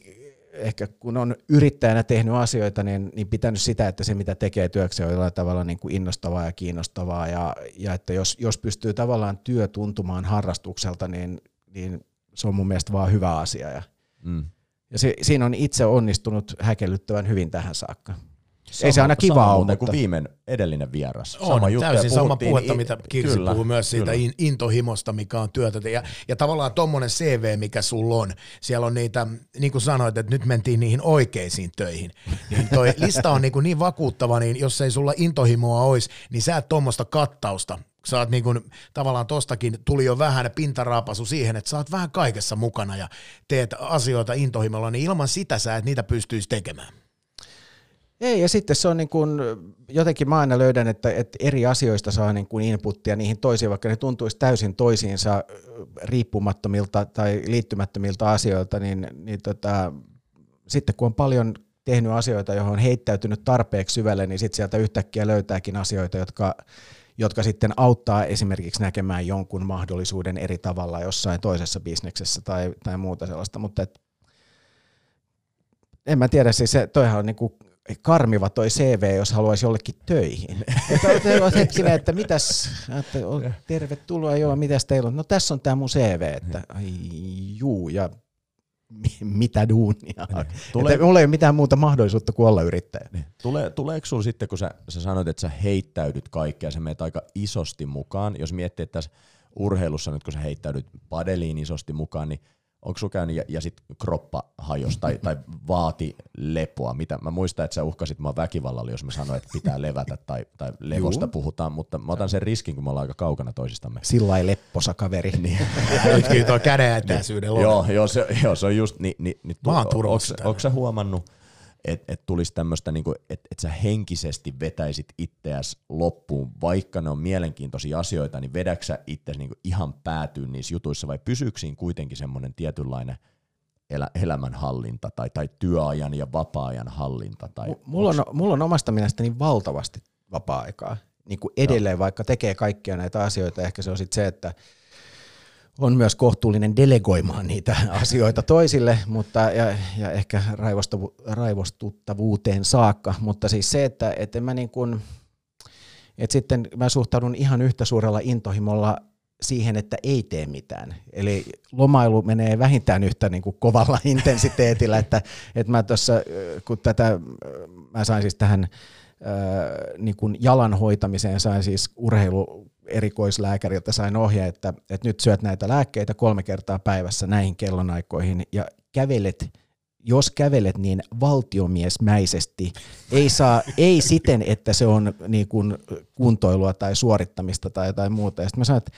Ehkä kun on yrittäjänä tehnyt asioita, niin, niin pitänyt sitä, että se mitä tekee työkseen on jollain tavalla niin kuin innostavaa ja kiinnostavaa. Ja, ja että jos, jos pystyy tavallaan työ tuntumaan harrastukselta, niin, niin se on mun mielestä vaan hyvä asia. Ja, mm. ja se, siinä on itse onnistunut häkellyttävän hyvin tähän saakka. Sama, ei se aina kivaa ole, mutta... viime edellinen vieras. On, sama juttu, täysin sama puhetta, mitä Kirsi kyllä, puhui myös siitä kyllä. intohimosta, mikä on työtä. Ja, ja tavallaan tuommoinen C V, mikä sulla on, siellä on niitä, niin kuin sanoit, että nyt mentiin niihin oikeisiin töihin. Niin toi lista on niin, kuin niin vakuuttava, niin jos ei sulla intohimoa olisi, niin sä et tuommoista kattausta. Sä oot niin kuin, tavallaan tostakin tuli jo vähän pintaraapasu siihen, että sä oot vähän kaikessa mukana ja teet asioita intohimolla, niin ilman sitä sä et niitä pystyisi tekemään. Ei, ja sitten se on niin kuin, jotenkin mä aina löydän, että, että eri asioista saa niin kuin inputtia niihin toisiin, vaikka ne tuntuisi täysin toisiinsa riippumattomilta tai liittymättömiltä asioilta, niin, niin tota, sitten kun on paljon tehnyt asioita, johon on heittäytynyt tarpeeksi syvälle, niin sitten sieltä yhtäkkiä löytääkin asioita, jotka, jotka sitten auttaa esimerkiksi näkemään jonkun mahdollisuuden eri tavalla jossain toisessa bisneksessä tai, tai muuta sellaista, mutta et, en mä tiedä, siis se, toihan on niin kuin karmiva toi C V, jos haluaisi jollekin töihin. Hetkinen, että mitäs, että tervetuloa, joo, mitäs teillä on? No tässä on tää mun C V, että ai, juu, ja mitä duunia. Tule- että mulla ei ole mitään muuta mahdollisuutta kuin olla yrittäjä. Tule- tuleeko sun sitten, kun sä, sä sanoit, että sä heittäydyt kaikkea, sä menet aika isosti mukaan, jos miettii, että tässä urheilussa nyt kun sä heittäydyt padeliin isosti mukaan, niin onko sun käynyt ja, ja sit kroppa hajosi tai, tai vaati lepoa? Mitä? Mä muistan, että sä uhkasit mua väkivallalla, jos mä sanoin, että pitää levätä tai, tai levosta Juu. puhutaan, mutta mä otan sen riskin, kun me ollaan aika kaukana toisistamme. Sillain lepposa kaveri. Niin. Nyt kyllä tuo kädenätäisyyden niin. Joo, joo, se, joo, se on just. Ni, ni, ni, tu, mä oon turvassa. Onko sä huomannut, että et tulisi tämmöistä, niinku, että et sä henkisesti vetäisit itseäsi loppuun, vaikka ne on mielenkiintoisia asioita, niin vedätkö sä itseäsi niinku ihan päätyyn niissä jutuissa, vai pysyykö siinä kuitenkin semmoinen tietynlainen elä, elämänhallinta tai, tai työajan ja vapaa-ajan hallinta? Tai mulla, on, mulla on omasta mielestäni valtavasti vapaa-aikaa niin kuin edelleen, no. vaikka tekee kaikkia näitä asioita, ehkä se on sitten se, että on myös kohtuullinen delegoimaan niitä asioita toisille, mutta, ja, ja ehkä raivostavu, raivostuttavuuteen saakka, mutta siis se, että, että, mä niin kun, että sitten mä suhtaudun ihan yhtä suurella intohimolla siihen, että ei tee mitään. Eli lomailu menee vähintään yhtä niin kuin kovalla intensiteetillä, että, että mä tuossa, kun tätä, mä sain siis tähän niin kuin jalan hoitamiseen, sain siis urheilu, erikoislääkäriltä sain ohje, että, että nyt syöt näitä lääkkeitä kolme kertaa päivässä näihin kellonaikoihin ja kävelet, jos kävelet, niin valtiomiesmäisesti, ei, saa, ei siten, että se on niin kuin kuntoilua tai suorittamista tai jotain muuta. Ja sitten mä sanoin, että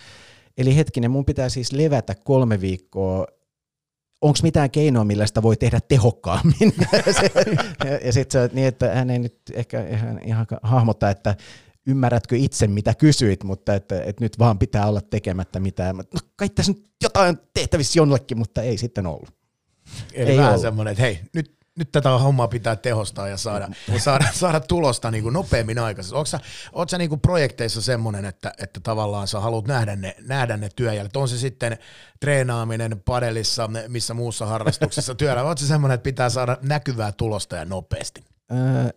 eli hetkinen, mun pitää siis levätä kolme viikkoa. Onko mitään keinoa, millä sitä voi tehdä tehokkaammin? ja ja sitten se niin, että hän ei nyt ehkä ihan, ihan hahmota, että ymmärrätkö itse, mitä kysyit, mutta että, että nyt vaan pitää olla tekemättä mitään. No, kai tässä nyt jotain tehtävissä jonnekin, mutta ei sitten ollut. Eli ei vähän ollut. Semmoinen, että hei, nyt, nyt tätä hommaa pitää tehostaa ja saada, saada, saada tulosta niin kuin nopeammin aikaisesti. Oletko sä, oot sä niin kuin projekteissa semmoinen, että, että tavallaan sä haluat nähdä ne, nähdä ne työjäljet? On se sitten treenaaminen, padelissa, missä muussa harrastuksessa työllä? Oletko sä semmoinen, että pitää saada näkyvää tulosta ja nopeasti? Öö,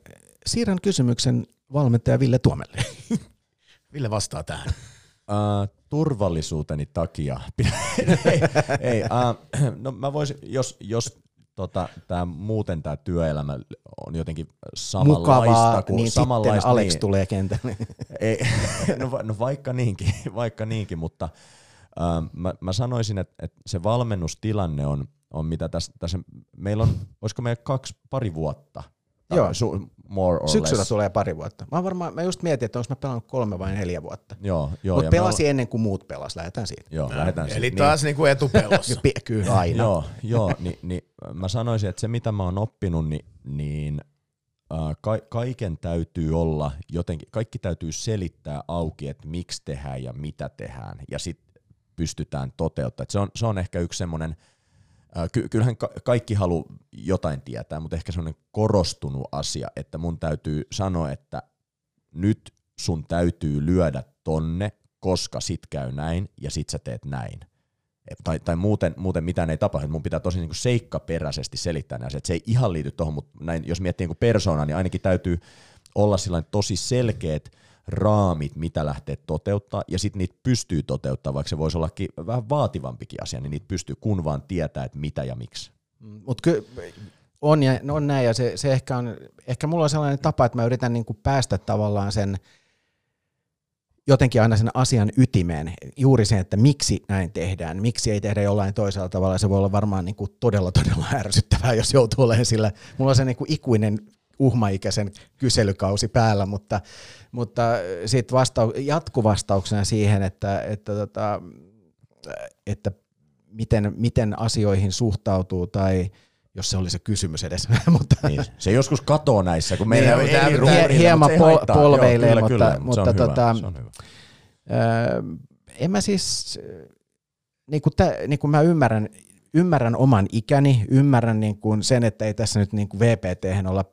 siirrän kysymyksen valmentaja Ville Tuomelle. Ville vastaa tähän. Uh, turvallisuuteni takia. ei, ei, uh, no mä voisin, jos, jos tota, tää, muuten tämä työelämä on jotenkin samanlaista. Mukavaa, kuin niin samanlaista, sitten Alex niin, tulee kentälle. ei, no, no vaikka niinkin, vaikka niinkin mutta uh, mä, mä sanoisin, että et se valmennustilanne on, on mitä tässä, tässä, meillä on, olisiko meillä kaksi, pari vuotta? Joo. More or syksyllä less. Tulee pari vuotta. Mä, varmaan, mä just mietin, että onko mä pelannut kolme vai neljä vuotta. Mutta pelasin ol... ennen kuin muut pelas. Lähdetään siitä. Joo, no, lähdetään eli siitä. Taas niin kuin etupellossa. Kyllä aina. Joo, joo niin, niin, mä sanoisin, että se mitä mä oon oppinut, niin, niin äh, ka- kaiken täytyy olla jotenkin, kaikki täytyy selittää auki, että miksi tehdään ja mitä tehdään. Ja sitten pystytään toteuttamaan. Se on, se on ehkä yksi semmoinen. Ky- kyllähän ka- kaikki haluaa jotain tietää, mutta ehkä semmoinen korostunut asia, että mun täytyy sanoa, että nyt sun täytyy lyödä tonne, koska sit käy näin ja sit sä teet näin. Tai, tai muuten, muuten mitään ei tapahdu. Mun pitää tosi niinku seikkaperäisesti selittää nämä asiat. Se ei ihan liity tohon, mutta näin, jos miettii niinku persoonaa, niin ainakin täytyy olla sillain tosi selkeät raamit, mitä lähtee toteuttaa, ja sitten niitä pystyy toteuttamaan, vaikka se voisi ollakin vähän vaativampikin asia, niin niitä pystyy kun vaan tietää, että mitä ja miksi. Mut kyllä on, ja, on näin, ja se, se ehkä on, ehkä mulla on sellainen tapa, että mä yritän niinku päästä tavallaan sen, jotenkin aina sen asian ytimeen, juuri sen, että miksi näin tehdään, miksi ei tehdä jollain toisella tavalla, se voi olla varmaan niinku todella, todella ärsyttävää, jos joutuu olemaan sillä, mulla on se niinku ikuinen uhmaikäisen kyselykausi päällä, mutta, mutta sit vastau- jatkuvastauksena siihen, että, että, tota, että miten, miten asioihin suhtautuu tai jos se oli se kysymys edes. Mutta niin, se joskus katoo näissä, kun meillä niin, on ruurina, hieman mutta polveilee, joo, kyllä, mutta, kyllä, mutta, mutta tota, öö, en mä siis, niin kuin, tä, niin kuin mä ymmärrän, ymmärrän oman ikäni, ymmärrän niin kuin sen, että ei tässä nyt niin kuin V P T:hen olla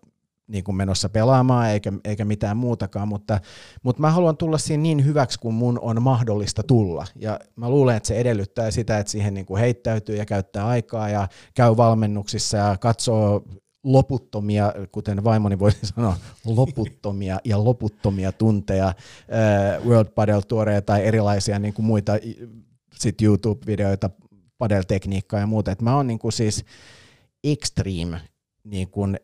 niin kuin menossa pelaamaan eikä, eikä mitään muutakaan, mutta, mutta mä haluan tulla siinä niin hyväksi, kun mun on mahdollista tulla. Ja mä luulen, että se edellyttää sitä, että siihen niin kuin heittäytyy ja käyttää aikaa ja käy valmennuksissa ja katsoo loputtomia, kuten vaimoni voi sanoa, loputtomia ja loputtomia tunteja World Padel Touria tai erilaisia niin kuin muita sit YouTube-videoita, padel-tekniikkaa ja muuta. Et mä oon niin kuin siis extreme niin kuin.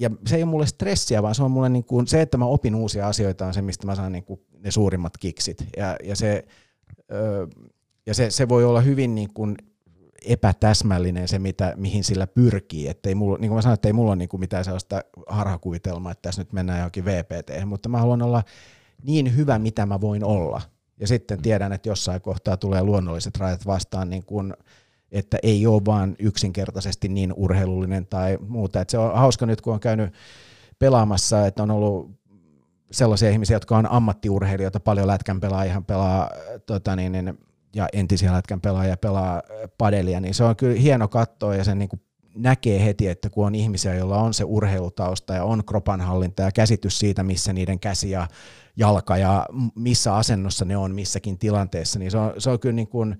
Ja se ei ole mulle stressiä, vaan se on mulle niin kuin, se, että mä opin uusia asioita, on se, mistä mä saan niin kuin ne suurimmat kiksit. Ja, ja, se, öö, ja se, se voi olla hyvin niin kuin epätäsmällinen se, mitä, mihin sillä pyrkii. Että ei mulla, niin kuin mä sanoin, että ei mulla ole niin kuin mitään sellaista harhakuvitelmaa, että tässä nyt mennään johonkin V P T. Mutta mä haluan olla niin hyvä, mitä mä voin olla. Ja sitten tiedän, että jossain kohtaa tulee luonnolliset rajat vastaan, niin kuin, että ei ole vaan yksinkertaisesti niin urheilullinen tai muuta. Et se on hauska nyt, kun on käynyt pelaamassa, että on ollut sellaisia ihmisiä, jotka on ammattiurheilijoita, paljon lätkänpelaajia pelaa tota niin, ja entisiä lätkänpelaajia pelaa padelia, niin se on kyllä hieno katsoa ja sen niin kuin näkee heti, että kun on ihmisiä, joilla on se urheilutausta ja on kropanhallinta ja käsitys siitä, missä niiden käsi ja jalka ja missä asennossa ne on missäkin tilanteessa, niin se on, se on kyllä niin kuin,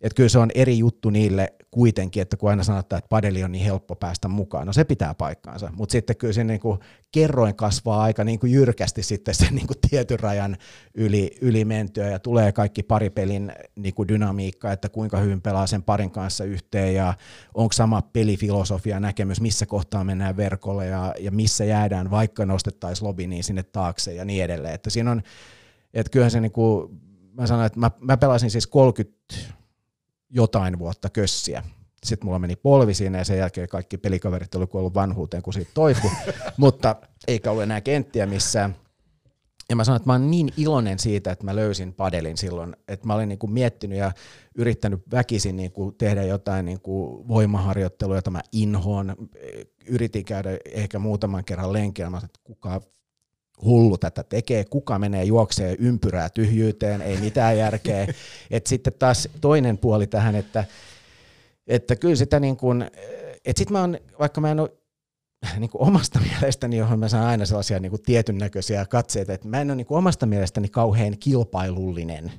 että kyllä se on eri juttu niille kuitenkin, että kun aina sanotaan, että padeli on niin helppo päästä mukaan, no se pitää paikkaansa, mutta sitten kyllä se niin kuin kerroin kasvaa aika niin kuin jyrkästi sitten sen niin kuin tietyn rajan yli, yli mentyä ja tulee kaikki paripelin niin kuin dynamiikka, että kuinka hyvin pelaa sen parin kanssa yhteen ja onko sama pelifilosofia näkemys, missä kohtaa mennään verkolle ja, ja missä jäädään, vaikka nostettaisiin lobi niin sinne taakse ja niin edelleen, että siinä on, että kyllähän se niin kuin, mä sanoin, että mä, mä pelasin siis kolmekymmentä jotain vuotta kössiä. Sitten mulla meni polvi siinä ja sen jälkeen kaikki pelikaverit oli kuollut vanhuuteen, kun siitä toipui, mutta eikä ollut enää kenttiä missään. Ja mä sanoin, että mä oon niin iloinen siitä, että mä löysin padelin silloin, että mä olin niinku miettinyt ja yrittänyt väkisin niinku tehdä jotain niinku voimaharjoittelua, jota mä inhoon. Yritin käydä ehkä muutaman kerran lenkillä, mä sanoin, että kuka hullu tätä tekee, kuka menee juokseen ympyrää tyhjyyteen, ei mitään järkeä. Et sitten taas toinen puoli tähän, että, että kyllä sitä niin kuin, että sit mä oon, vaikka mä en ole niin kuin omasta mielestäni, johon mä saan aina sellaisia niin kuin tietyn näköisiä katseita, että mä en ole niin kuin omasta mielestäni kauhean kilpailullinen.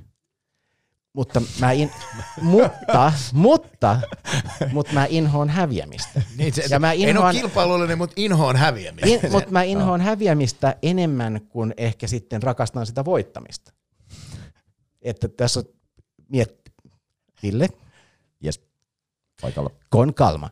Mutta mä, in, mutta, mutta, mutta mä inhoon häviämistä. Niin, se, ja mä inhoon, en ole kilpailullinen, mutta inhoon häviämistä. In, mutta mä inhoon häviämistä enemmän kuin ehkä sitten rakastan sitä voittamista. Että tässä on mietti. Ville? Jes. Paikalla. Kon kalma.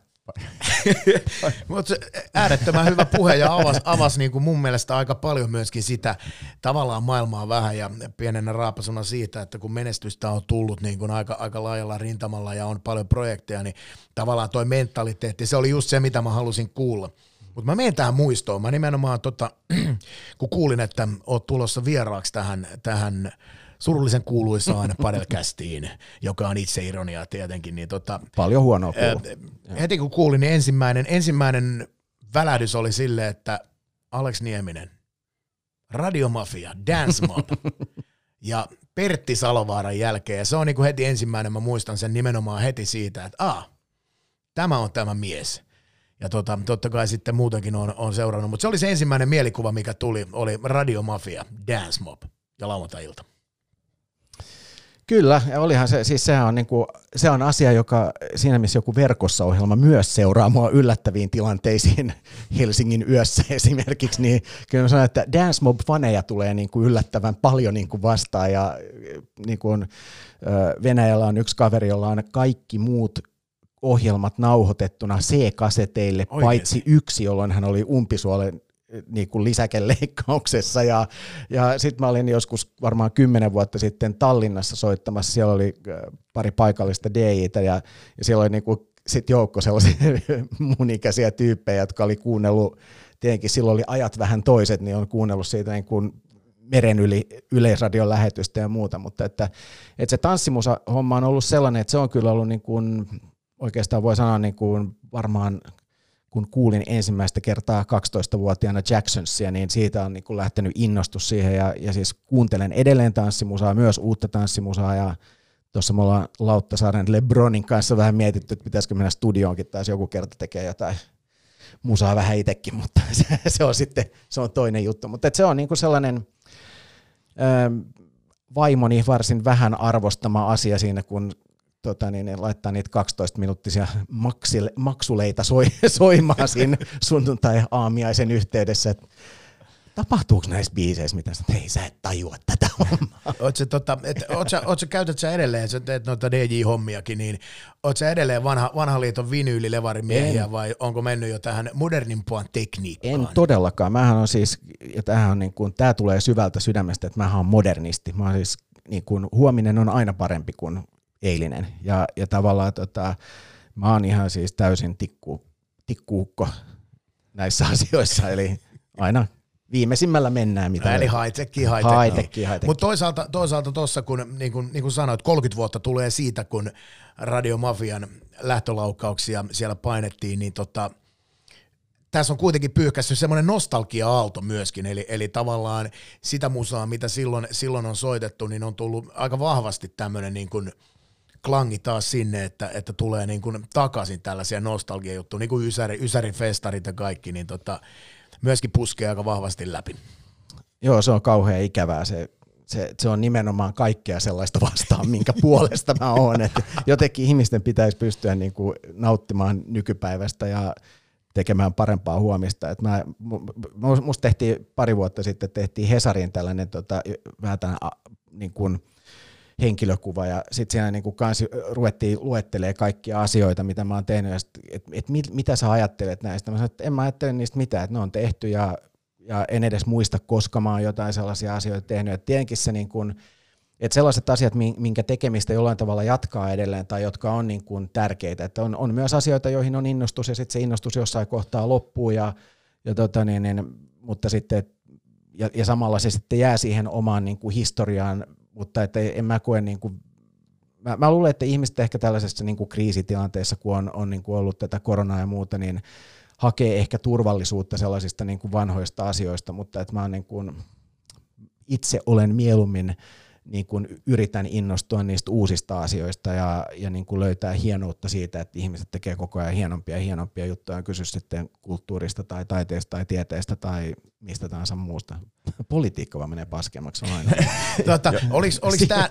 Mutta äärettömän hyvä puhe ja avasi avas niinku mun mielestä aika paljon myöskin sitä tavallaan maailmaa vähän ja pienenä raapasuna siitä, että kun menestystä on tullut niinku aika, aika laajalla rintamalla ja on paljon projekteja, niin tavallaan toi mentaliteetti, se oli just se, mitä mä halusin kuulla. Mutta mä menen tähän muistoon, mä nimenomaan tota, kun kuulin, että oot tulossa vieraaksi tähän, tähän surullisen kuuluisaan Padelcastiin, joka on itse ironiaa tietenkin. Niin tota, paljon huonoa kuuluu. Heti kun kuulin, niin ensimmäinen, ensimmäinen välähdys oli sille, että Alex Nieminen, Radiomafia, Dance Mob ja Pertti Salovaaran jälkeen. Ja se on niin kuin heti ensimmäinen, mä muistan sen nimenomaan heti siitä, että ah, tämä on tämä mies. Ja tota, totta kai sitten muutenkin on, on seurannut, mutta se oli se ensimmäinen mielikuva, mikä tuli, oli Radiomafia, Dance Mob ja lauantai-ilta. Kyllä, ja olihan se, siis sehän on, niin kuin, se on asia, joka siinä missä joku verkossa ohjelma myös seuraa mua yllättäviin tilanteisiin Helsingin yössä esimerkiksi, niin kyllä mä sanon, että Dance Mob-faneja tulee niin kuin yllättävän paljon niin kuin vastaan, ja niin kuin Venäjällä on yksi kaveri, jolla on kaikki muut ohjelmat nauhoitettuna C-kaseteille, oikein, paitsi yksi, jolloin hän oli umpisuolen niin kuin lisäkeleikkauksessa ja, ja sitten mä olin joskus varmaan kymmenen vuotta sitten Tallinnassa soittamassa, siellä oli pari paikallista D J:tä ja, ja siellä oli niin kuin sit joukko sellaisia mun ikäisiä tyyppejä, jotka oli kuunnellut, tietenkin silloin oli ajat vähän toiset, niin on kuunnellut siitä niin kuin meren yli Yleisradion lähetystä ja muuta, mutta että, että se tanssimusa-homma on ollut sellainen, että se on kyllä ollut niin kuin, oikeastaan voi sanoa niin kuin varmaan kun kuulin ensimmäistä kertaa kaksitoistavuotiaana Jacksonsia, niin siitä on niin kuin lähtenyt innostus siihen, ja, ja siis kuuntelen edelleen tanssimusaa, myös uutta tanssimusaa, ja tuossa me ollaan Lauttasaaren Lebronin kanssa vähän mietitty, että pitäisikö mennä studioonkin taas joku kerta tekee jotain musaa vähän itsekin, mutta se, se on sitten se on toinen juttu. Mutta se on niin kuin sellainen ö, vaimoni varsin vähän arvostama asia siinä, kun Tota, niin laittaa niitä kaksitoista minuuttisia maksile, maksuleita soi, soimaan siinä sunnuntai-aamiaisen yhteydessä. Et tapahtuuko näissä biiseissä mitään? Ei, sä et tajua tätä hommaa. Ootko tota, käytät sä edelleen, sä teet noita D J-hommiakin, niin ootko sä edelleen vanha, vanha liiton vinyylilevarimiehiä vai onko mennyt jo tähän modernimpaan tekniikkaan? En todellakaan. Mähän on siis, ja tämähän on niin kuin, tää tulee syvältä sydämestä, että mähän on modernisti. Mä oon siis, niin kuin, huominen on aina parempi kuin eilinen. Ja, ja tavallaan tota, mä oon ihan siis täysin tikku, tikkuukko näissä asioissa, eli aina viimeisimmällä mennään. Mitä eli high-techia, high-techia. high-techia. Mutta toisaalta, toisaalta tossa, kun niin kuin niin sanoit, kolmekymmentä vuotta tulee siitä, kun Radiomafian lähtölaukauksia siellä painettiin, niin tota, tässä on kuitenkin pyyhkässyt semmoinen nostalgia-aalto myöskin, eli, eli tavallaan sitä musaa, mitä silloin, silloin on soitettu, niin on tullut aika vahvasti tämmöinen niin kuin klangi taas sinne, että, että tulee niin kuin takaisin tällaisia nostalgia-juttuja, niin kuin ysäri, ysärifestarit ja kaikki, niin tota, myöskin puskee aika vahvasti läpi. Joo, se on kauhean ikävää. Se, se, se on nimenomaan kaikkea sellaista vastaan, minkä puolesta mä oon. Et jotenkin ihmisten pitäisi pystyä niin kuin nauttimaan nykypäivästä ja tekemään parempaa huomista. Et mä, musta tehtiin pari vuotta sitten, tehtiin Hesariin tällainen tota, vähän tämän, niin kuin henkilökuva, ja sitten siinä niinku kansi ruvettiin luettelemaan kaikkia asioita, mitä mä oon tehnyt, että et mit, mitä sä ajattelet näistä. Mä sanoin, että en mä ajattele niistä mitään, että ne on tehty, ja, ja en edes muista, koska mä oon jotain sellaisia asioita tehnyt. Et tietenkin se, niinku, että sellaiset asiat, minkä tekemistä jollain tavalla jatkaa edelleen, tai jotka on niinku tärkeitä, että on, on myös asioita, joihin on innostus, ja sitten se innostus jossain kohtaa loppuu, ja, ja tota niin, niin, mutta sitten, ja, ja samalla se sitten jää siihen omaan niinku historiaan. Mutta että en mä koe niin kuin, mä, mä luulen, että ihmiset ehkä tällaisessa niin kuin kriisitilanteessa, kun on, on niin kuin ollut tätä koronaa ja muuta, niin hakee ehkä turvallisuutta sellaisista niin kuin vanhoista asioista, mutta että mä oon niin kuin, itse olen mieluummin niin kuin yritän innostua niistä uusista asioista ja, ja niin kuin löytää hienoutta siitä, että ihmiset tekee koko ajan hienompia ja hienompia juttuja, kysy sitten kulttuurista tai taiteesta tai tieteestä tai mistä tahansa muusta. Politiikka vaan menee paskemmaksi aina. Tota, oliks, oliks tää,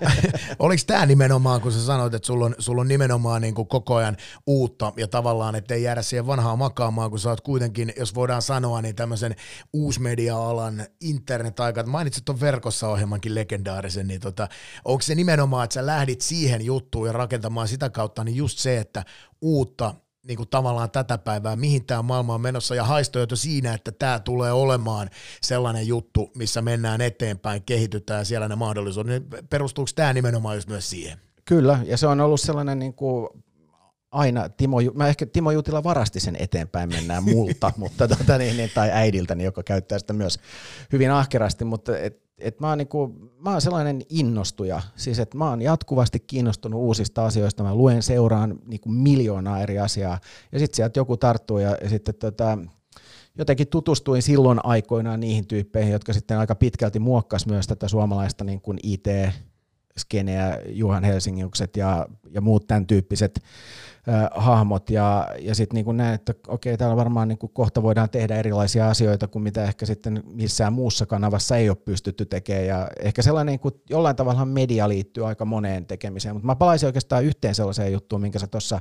oliks tää nimenomaan, kun sä sanoit, että sulla on, sulla on nimenomaan niin kuin koko ajan uutta ja tavallaan, ettei jäädä siihen vanhaan makaamaan, kun sä oot kuitenkin, jos voidaan sanoa, niin tämmöisen uusmedia-alan internet-aikaan, mainitsit tuon verkossa ohjelmankin legendaarisen, niin tota, onko se nimenomaan, että sä lähdit siihen juttuun ja rakentamaan sitä kautta, niin just se, että uutta, niin kuin tavallaan tätä päivää, mihin tämä maailma on menossa, ja haistojoito siinä, että tämä tulee olemaan sellainen juttu, missä mennään eteenpäin, kehitytään ja siellä ne mahdollisuudet. Perustuuko tämä nimenomaan just myös siihen? Kyllä, ja se on ollut sellainen niin kuin aina, Timo, mä ehkä Timo Jutila varasti sen eteenpäin mennään multa, mutta, tuota, niin, tai äidiltäni, joka käyttää sitä myös hyvin ahkerasti, mutta et, et mä, oon niin kuin, mä oon sellainen innostuja, siis että mä oon jatkuvasti kiinnostunut uusista asioista, mä luen, seuraan niin kuin miljoonaa eri asiaa, ja sitten sieltä joku tarttuu, ja, ja sitten tota, jotenkin tutustuin silloin aikoinaan niihin tyyppeihin, jotka sitten aika pitkälti muokkasi myös tätä suomalaista niin kuin I T-skeneä, Juhan Helsingiukset ja, ja muut tämän tyyppiset hahmot, ja, ja sitten niinku näen, että okei, täällä varmaan niinku kohta voidaan tehdä erilaisia asioita kuin mitä ehkä sitten missään muussa kanavassa ei ole pystytty tekemään, ja ehkä sellainen, niinku, jollain tavalla media liittyy aika moneen tekemiseen, mutta mä palaisin oikeastaan yhteen sellaiseen juttuun, minkä sä tuossa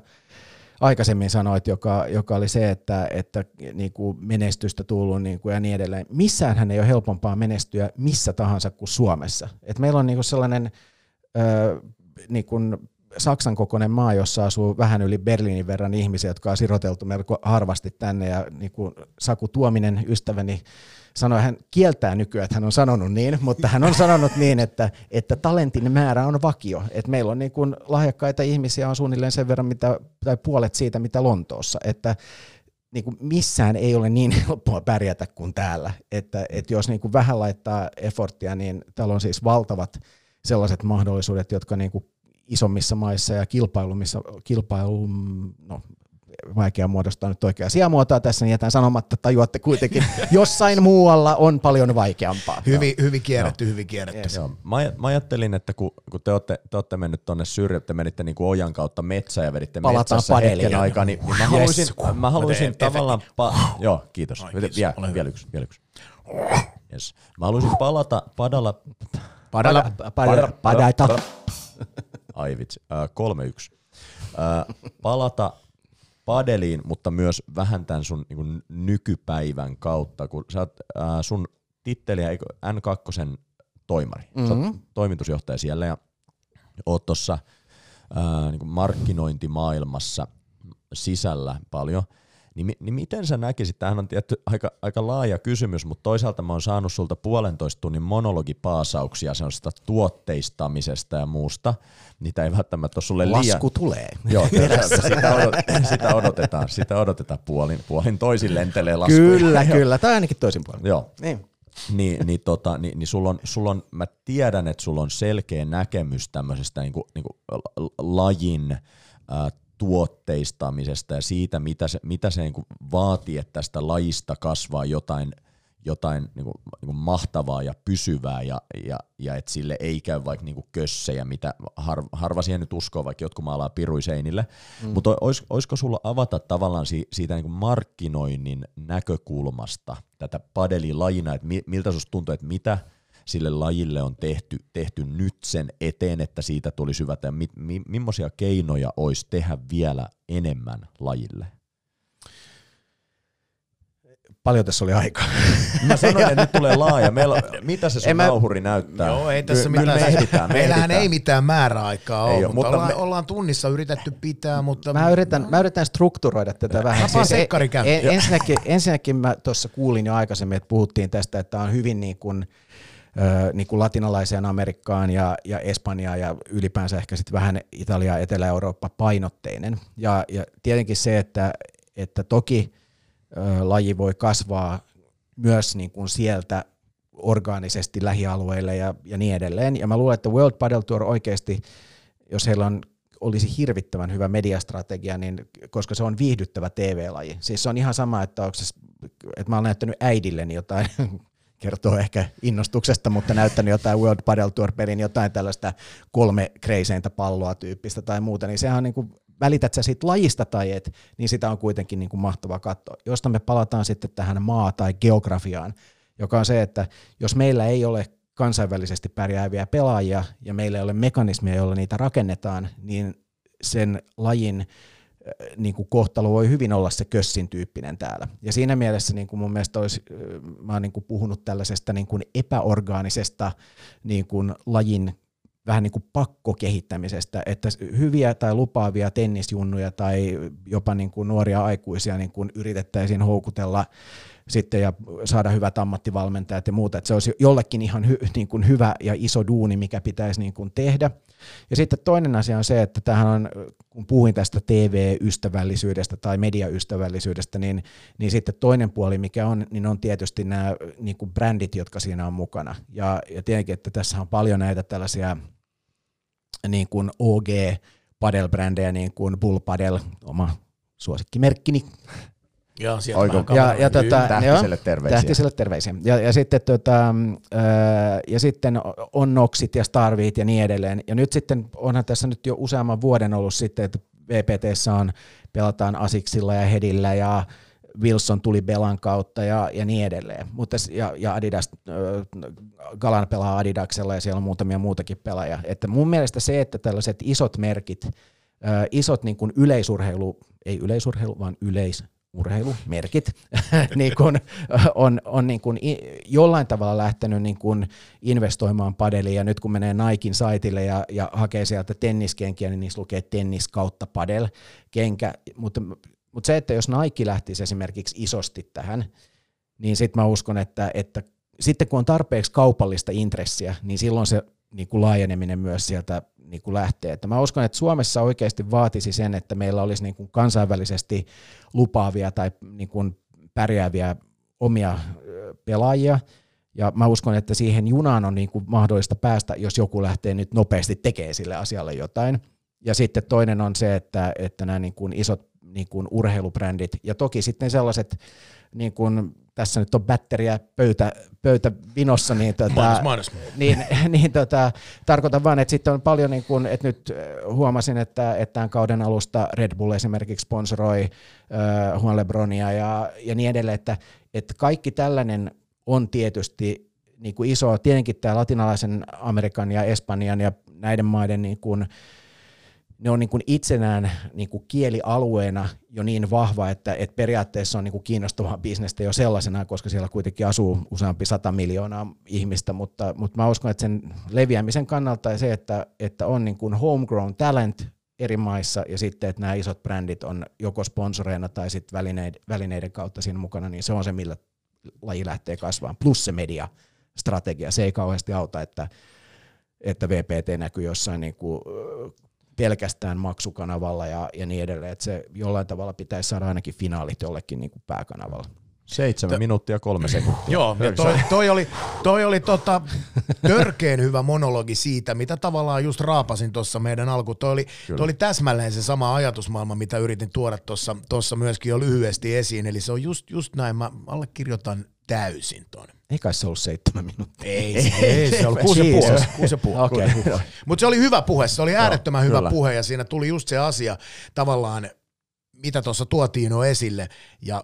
aikaisemmin sanoit, joka, joka oli se, että, että niinku menestystä tullut niinku ja niin edelleen. Missäänhän ei ole helpompaa menestyä missä tahansa kuin Suomessa. Et meillä on niinku sellainen öö, niinku Saksan kokoinen maa, jossa asuu vähän yli Berliinin verran ihmisiä, jotka on siroteltu melko harvasti tänne, ja niin kuin Saku Tuominen, ystäväni, sanoi, hän kieltää nykyään, että hän on sanonut niin, mutta hän on sanonut niin, että, että talentin määrä on vakio, että meillä on niin kuin lahjakkaita ihmisiä on suunnilleen sen verran, mitä, tai puolet siitä, mitä Lontoossa, että niin kuin missään ei ole niin helppoa pärjätä kuin täällä, että, että jos niin kuin vähän laittaa efforttia, niin täällä on siis valtavat sellaiset mahdollisuudet, jotka niin kuin isommissa maissa ja kilpailumissa, kilpailu, no, vaikea muodostaa nyt oikeaa sijamuotoa tässä, niin jätän sanomatta, tajuatte kuitenkin, jossain muualla on paljon vaikeampaa. Hyvin, hyvin kierretty, hyvin kierretty. Yes. Mä, mä ajattelin, että kun, kun te, olette, te olette mennyt tuonne syrjään, te menitte niin kuin ojan kautta metsään ja veditte Palataan metsässä hetken aikaa, niin mä haluaisin, yes. mä haluaisin tavallaan... Pa- Joo, kiitos. Ai, kiitos. Vie, vielä yksi, vielä yksi. Yes. Mä haluaisin palata padalla... Padalla... Padalla... Padalla... Ai vitsi, kolme yksi. Palata... padeliin, mutta myös vähän tämän sun niin kuin nykypäivän kautta, kun sä oot äh, sun titteliä N kakkosen toimari, mm-hmm. sä oot toimitusjohtaja siellä ja oot tuossa äh, niin kuin markkinointimaailmassa sisällä paljon, niin, niin miten sä näkisit, tämähän on tietty aika, aika laaja kysymys, mutta toisaalta mä oon saanut sulta puolentoista tunnin monologipaasauksia sellaisesta tuotteistamisesta ja muusta, niitä ei välttämättä ole sulle liian... Lasku tulee. Joo, sitä, odot, sitä odotetaan, sitä odotetaan puolin, puolin toisin lentelee laskuja. Kyllä, kyllä, tai ainakin toisin puolin. Joo. Niin. Niin, niin, tota, niin, niin sulla on, sulla on, mä tiedän, että sulla on selkeä näkemys tämmöisestä niin kuin, niin kuin lajin äh, tuotteistamisesta ja siitä, mitä se, mitä se niin kuin vaatii, että tästä lajista kasvaa jotain, jotain niin kuin, niin kuin mahtavaa ja pysyvää, ja, ja, ja että sille ei käy vaikka niin kuin kössejä, mitä har, harva siihen nyt uskoo, vaikka jotkut maalaa piruiseinille, mm. mutta olis, olisiko sulla avata tavallaan si, siitä niin kuin markkinoinnin näkökulmasta tätä padelilajina, että mi, miltä susta tuntuu, että mitä sille lajille on tehty, tehty nyt sen eteen, että siitä tulisi hyvä, ja mi, mi, millaisia keinoja olisi tehdä vielä enemmän lajille? Paljon tässä oli aikaa. Mä sanoin, että nyt tulee laaja. Meillä, mitä se sun nauhuri mä... näyttää? Joo, ei tässä me, mitään. Me ehditään, me meillähän ehditään. Ei mitään määräaikaa ole, mutta, mutta ollaan, me... ollaan tunnissa yritetty pitää. Mutta... Mä, yritän, mä yritän strukturoida tätä vähän. Siis sekkari käy. En, ensinnäkin, ensinnäkin mä tuossa kuulin jo aikaisemmin, että puhuttiin tästä, että on hyvin niin kuin niin kuin latinalaiseen Amerikkaan ja, ja Espanjaan ja ylipäänsä ehkä sitten vähän Italia, Etelä-Eurooppa painotteinen. Ja, ja tietenkin se, että, että toki ö, laji voi kasvaa myös niin kuin sieltä orgaanisesti lähialueille ja, ja niin edelleen. Ja mä luulen, että World Padel Tour oikeasti, jos heillä on, olisi hirvittävän hyvä mediastrategia, niin, koska se on viihdyttävä T V-laji. Siis se on ihan sama, että, onko se, että mä olen näyttänyt äidilleni jotain... kertoo ehkä innostuksesta, mutta näyttänyt jotain World Padel Tour-pelin, jotain tällaista kolme kreiseintä palloa tyyppistä tai muuta, niin sehän on niin kuin, välität sä siitä lajista tai et, niin sitä on kuitenkin niin kuin mahtavaa katsoa. Josta me palataan sitten tähän maa- tai geografiaan, joka on se, että jos meillä ei ole kansainvälisesti pärjääviä pelaajia ja meillä ei ole mekanismia, jolla niitä rakennetaan, niin sen lajin niin kuin kohtalo voi hyvin olla se kössin tyyppinen täällä. Ja siinä mielessä niin kuin mun mielestä olisi, mä oon niin kuin puhunut tällaisesta niin kuin epäorgaanisesta niin kuin lajin vähän niin kuin pakkokehittämisestä, että hyviä tai lupaavia tennisjunnuja tai jopa niin kuin nuoria aikuisia niin kuin yritettäisiin houkutella sitten ja saada hyvät ammattivalmentajat ja muuta, että se olisi jollekin ihan hy, niin kuin hyvä ja iso duuni, mikä pitäisi niin kuin tehdä. Ja sitten toinen asia on se, että tämähän on, kun puhuin tästä T V-ystävällisyydestä tai mediaystävällisyydestä, niin, niin sitten toinen puoli, mikä on, niin on tietysti nämä niin kuin brändit, jotka siinä on mukana. Ja, ja tietenkin, että tässä on paljon näitä tällaisia niin kuin O G-padel-brändejä, niin kuin Bull Padel, oma suosikkimerkkini. Ja, ja, ja tota, tähtiselle terveisiä. Tähtiselle terveisiä. Ja, ja, sitten, tota, ää, ja sitten on Noxit ja Starvit ja niin edelleen. Ja nyt sitten onhan tässä nyt jo useamman vuoden ollut sitten, että V P T:ssä on, pelataan Asiksilla ja Hedillä ja Wilson tuli Belan kautta ja, ja niin edelleen. Mutta, ja, ja Adidas, äh, Galan pelaa Adidaksella ja siellä on muutamia muutakin pelaajia. Että mun mielestä se, että tällaiset isot merkit, äh, isot niin kuin yleisurheilu, ei yleisurheilu, vaan yleis urheilumerkit niin kun, on, on niin kun jollain tavalla lähtenyt niin kun investoimaan padeliin, ja nyt kun menee Niken saitille ja, ja hakee sieltä tenniskenkiä, niin niissä lukee tennis kautta padel kenkä, mutta, mutta se, että jos Nike lähtisi esimerkiksi isosti tähän, niin sitten mä uskon, että, että sitten kun on tarpeeksi kaupallista intressiä, niin silloin se niin kun laajeneminen myös sieltä niin kun lähtee. Että mä uskon, että Suomessa oikeasti vaatisi sen, että meillä olisi niin kun kansainvälisesti lupaavia tai niin kun pärjääviä omia pelaajia, ja mä uskon, että siihen junaan on niin kun mahdollista päästä, jos joku lähtee nyt nopeasti tekemään sille asialle jotain. Ja sitten toinen on se, että, että nämä niin kun isot niin kuin urheilubrändit ja toki sitten sellaiset, niin kuin tässä nyt on batteria pöytä, pöytä vinossa, niin, tota, mainos, mainos. niin, niin tota, tarkoitan vaan, että sitten on paljon, niin kuin, että nyt huomasin, että, että tämän kauden alusta Red Bull esimerkiksi sponsoroi äh, Juan Lebrónia ja, ja niin edelleen, että, että kaikki tällainen on tietysti niin kuin iso, tietenkin tämä latinalaisen Amerikan ja Espanjan ja näiden maiden niin kuin, ne on niin kuin itsenään niin kuin kielialueena jo niin vahva, että, että periaatteessa on niin kuin kiinnostavaa bisnestä jo sellaisena, koska siellä kuitenkin asuu useampi sata miljoonaa ihmistä, mutta, mutta mä uskon, että sen leviämisen kannalta ja se, että, että on niin kuin homegrown talent eri maissa ja sitten, että nämä isot brändit on joko sponsoreina tai sitten välineiden, välineiden kautta siinä mukana, niin se on se, millä laji lähtee kasvamaan, plus se mediastrategia. Se ei kauheasti auta, että, että V P T näkyy jossain niin kuin pelkästään maksukanavalla ja, ja niin edelleen, että se jollain tavalla pitäisi saada ainakin finaalit jollekin niin kuin pääkanavalla. Seitsemän T- minuuttia kolme sekuntia. Joo, ja toi, toi oli, toi oli tota, törkeen hyvä monologi siitä, mitä tavallaan just raapasin tuossa meidän alkuun. Toi oli, toi oli täsmälleen se sama ajatusmaailma, mitä yritin tuoda tuossa myöskin jo lyhyesti esiin, eli se on just, just näin, mä allekirjoitan täysin ton. Ei kai se ollut seitsemän minuuttia. Ei, ei, se, ei se ollut kuusi ja puoli. Mutta se oli hyvä puhe, se oli äärettömän hyvä puhe ja siinä tuli just se asia tavallaan, mitä tuossa tuotiin jo esille ja,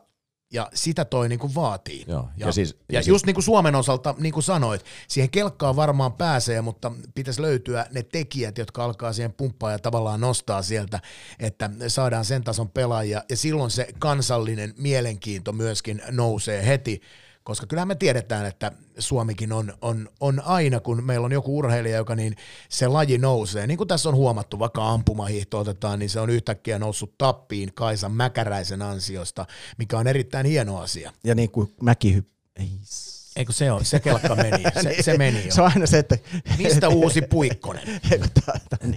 ja sitä toi niinku vaatii. Joo, ja, ja, siis, ja, ja just niin kuin Suomen osalta, niin kuin sanoit, siihen kelkkaan varmaan pääsee, mutta pitäisi löytyä ne tekijät, jotka alkaa siihen pumppaan ja tavallaan nostaa sieltä, että saadaan sen tason pelaajia ja silloin se kansallinen mielenkiinto myöskin nousee heti. Koska kyllähän me tiedetään, että Suomikin on, on, on aina, kun meillä on joku urheilija, joka niin se laji nousee. Niin kuin tässä on huomattu, vaikka ampumahiihto otetaan, niin se on yhtäkkiä noussut tappiin Kaisan Mäkäräisen ansiosta, mikä on erittäin hieno asia. Ja niin kuin mäkihyppy. Eikö se ole? Se kelkka meni. Se, se meni jo. Se on aina se, että mistä uusi Puikkonen?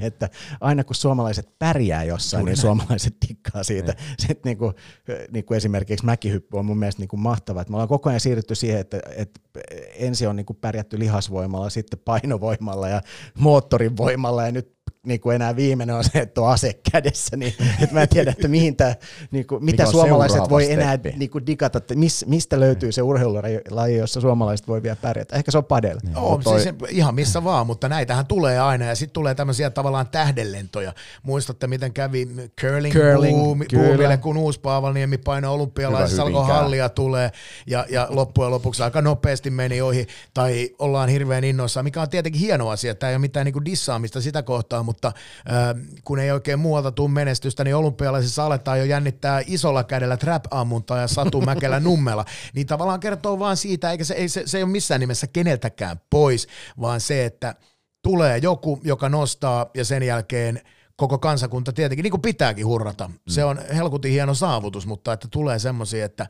Että aina kun suomalaiset pärjää jossain, Juuri niin näin. Suomalaiset tikkaa siitä. Sitten niin kuin, niin kuin esimerkiksi mäkihyppy on mun mielestä niin kuin mahtava. Me ollaan koko ajan siirrytty siihen, että, että ensin on niin kuin pärjätty lihasvoimalla, sitten painovoimalla ja moottorin voimalla ja nyt niin kuin enää viimeinen on se, että on ase kädessä, niin että mä en tiedä, että mihin tää, niin kuin, mitä suomalaiset voi steppi. enää niin kuin digata, että mis, mistä löytyy se urheilulaji, jossa suomalaiset voi vielä pärjätä. Ehkä se on padel. Niin, no, toi... siis ihan missä vaan, mutta näitähän tulee aina, ja sitten tulee tämmöisiä tavallaan tähdenlentoja. Muistatte, miten kävi curling, curling boomille, kun Uus-Paavaniemi painoi olympialaisissa, alkoi hallia tulee, ja, ja loppujen lopuksi aika nopeasti meni ohi, tai ollaan hirveän innoissaan, mikä on tietenkin hieno asia, tämä ei ole mitään niin kuin dissaamista sitä kohtaa, mutta äh, kun ei oikein muualta tule menestystä, niin olympialaisissa aletaan jo jännittää isolla kädellä trap-ammuntaa ja Satu Mäkelä Nummela. Niin tavallaan kertoo vaan siitä, eikä se, ei, se, se ei ole missään nimessä keneltäkään pois, vaan se, että tulee joku, joka nostaa ja sen jälkeen koko kansakunta tietenkin, niin kuin pitääkin hurrata. Se on helkutin hieno saavutus, mutta että tulee semmoisia, että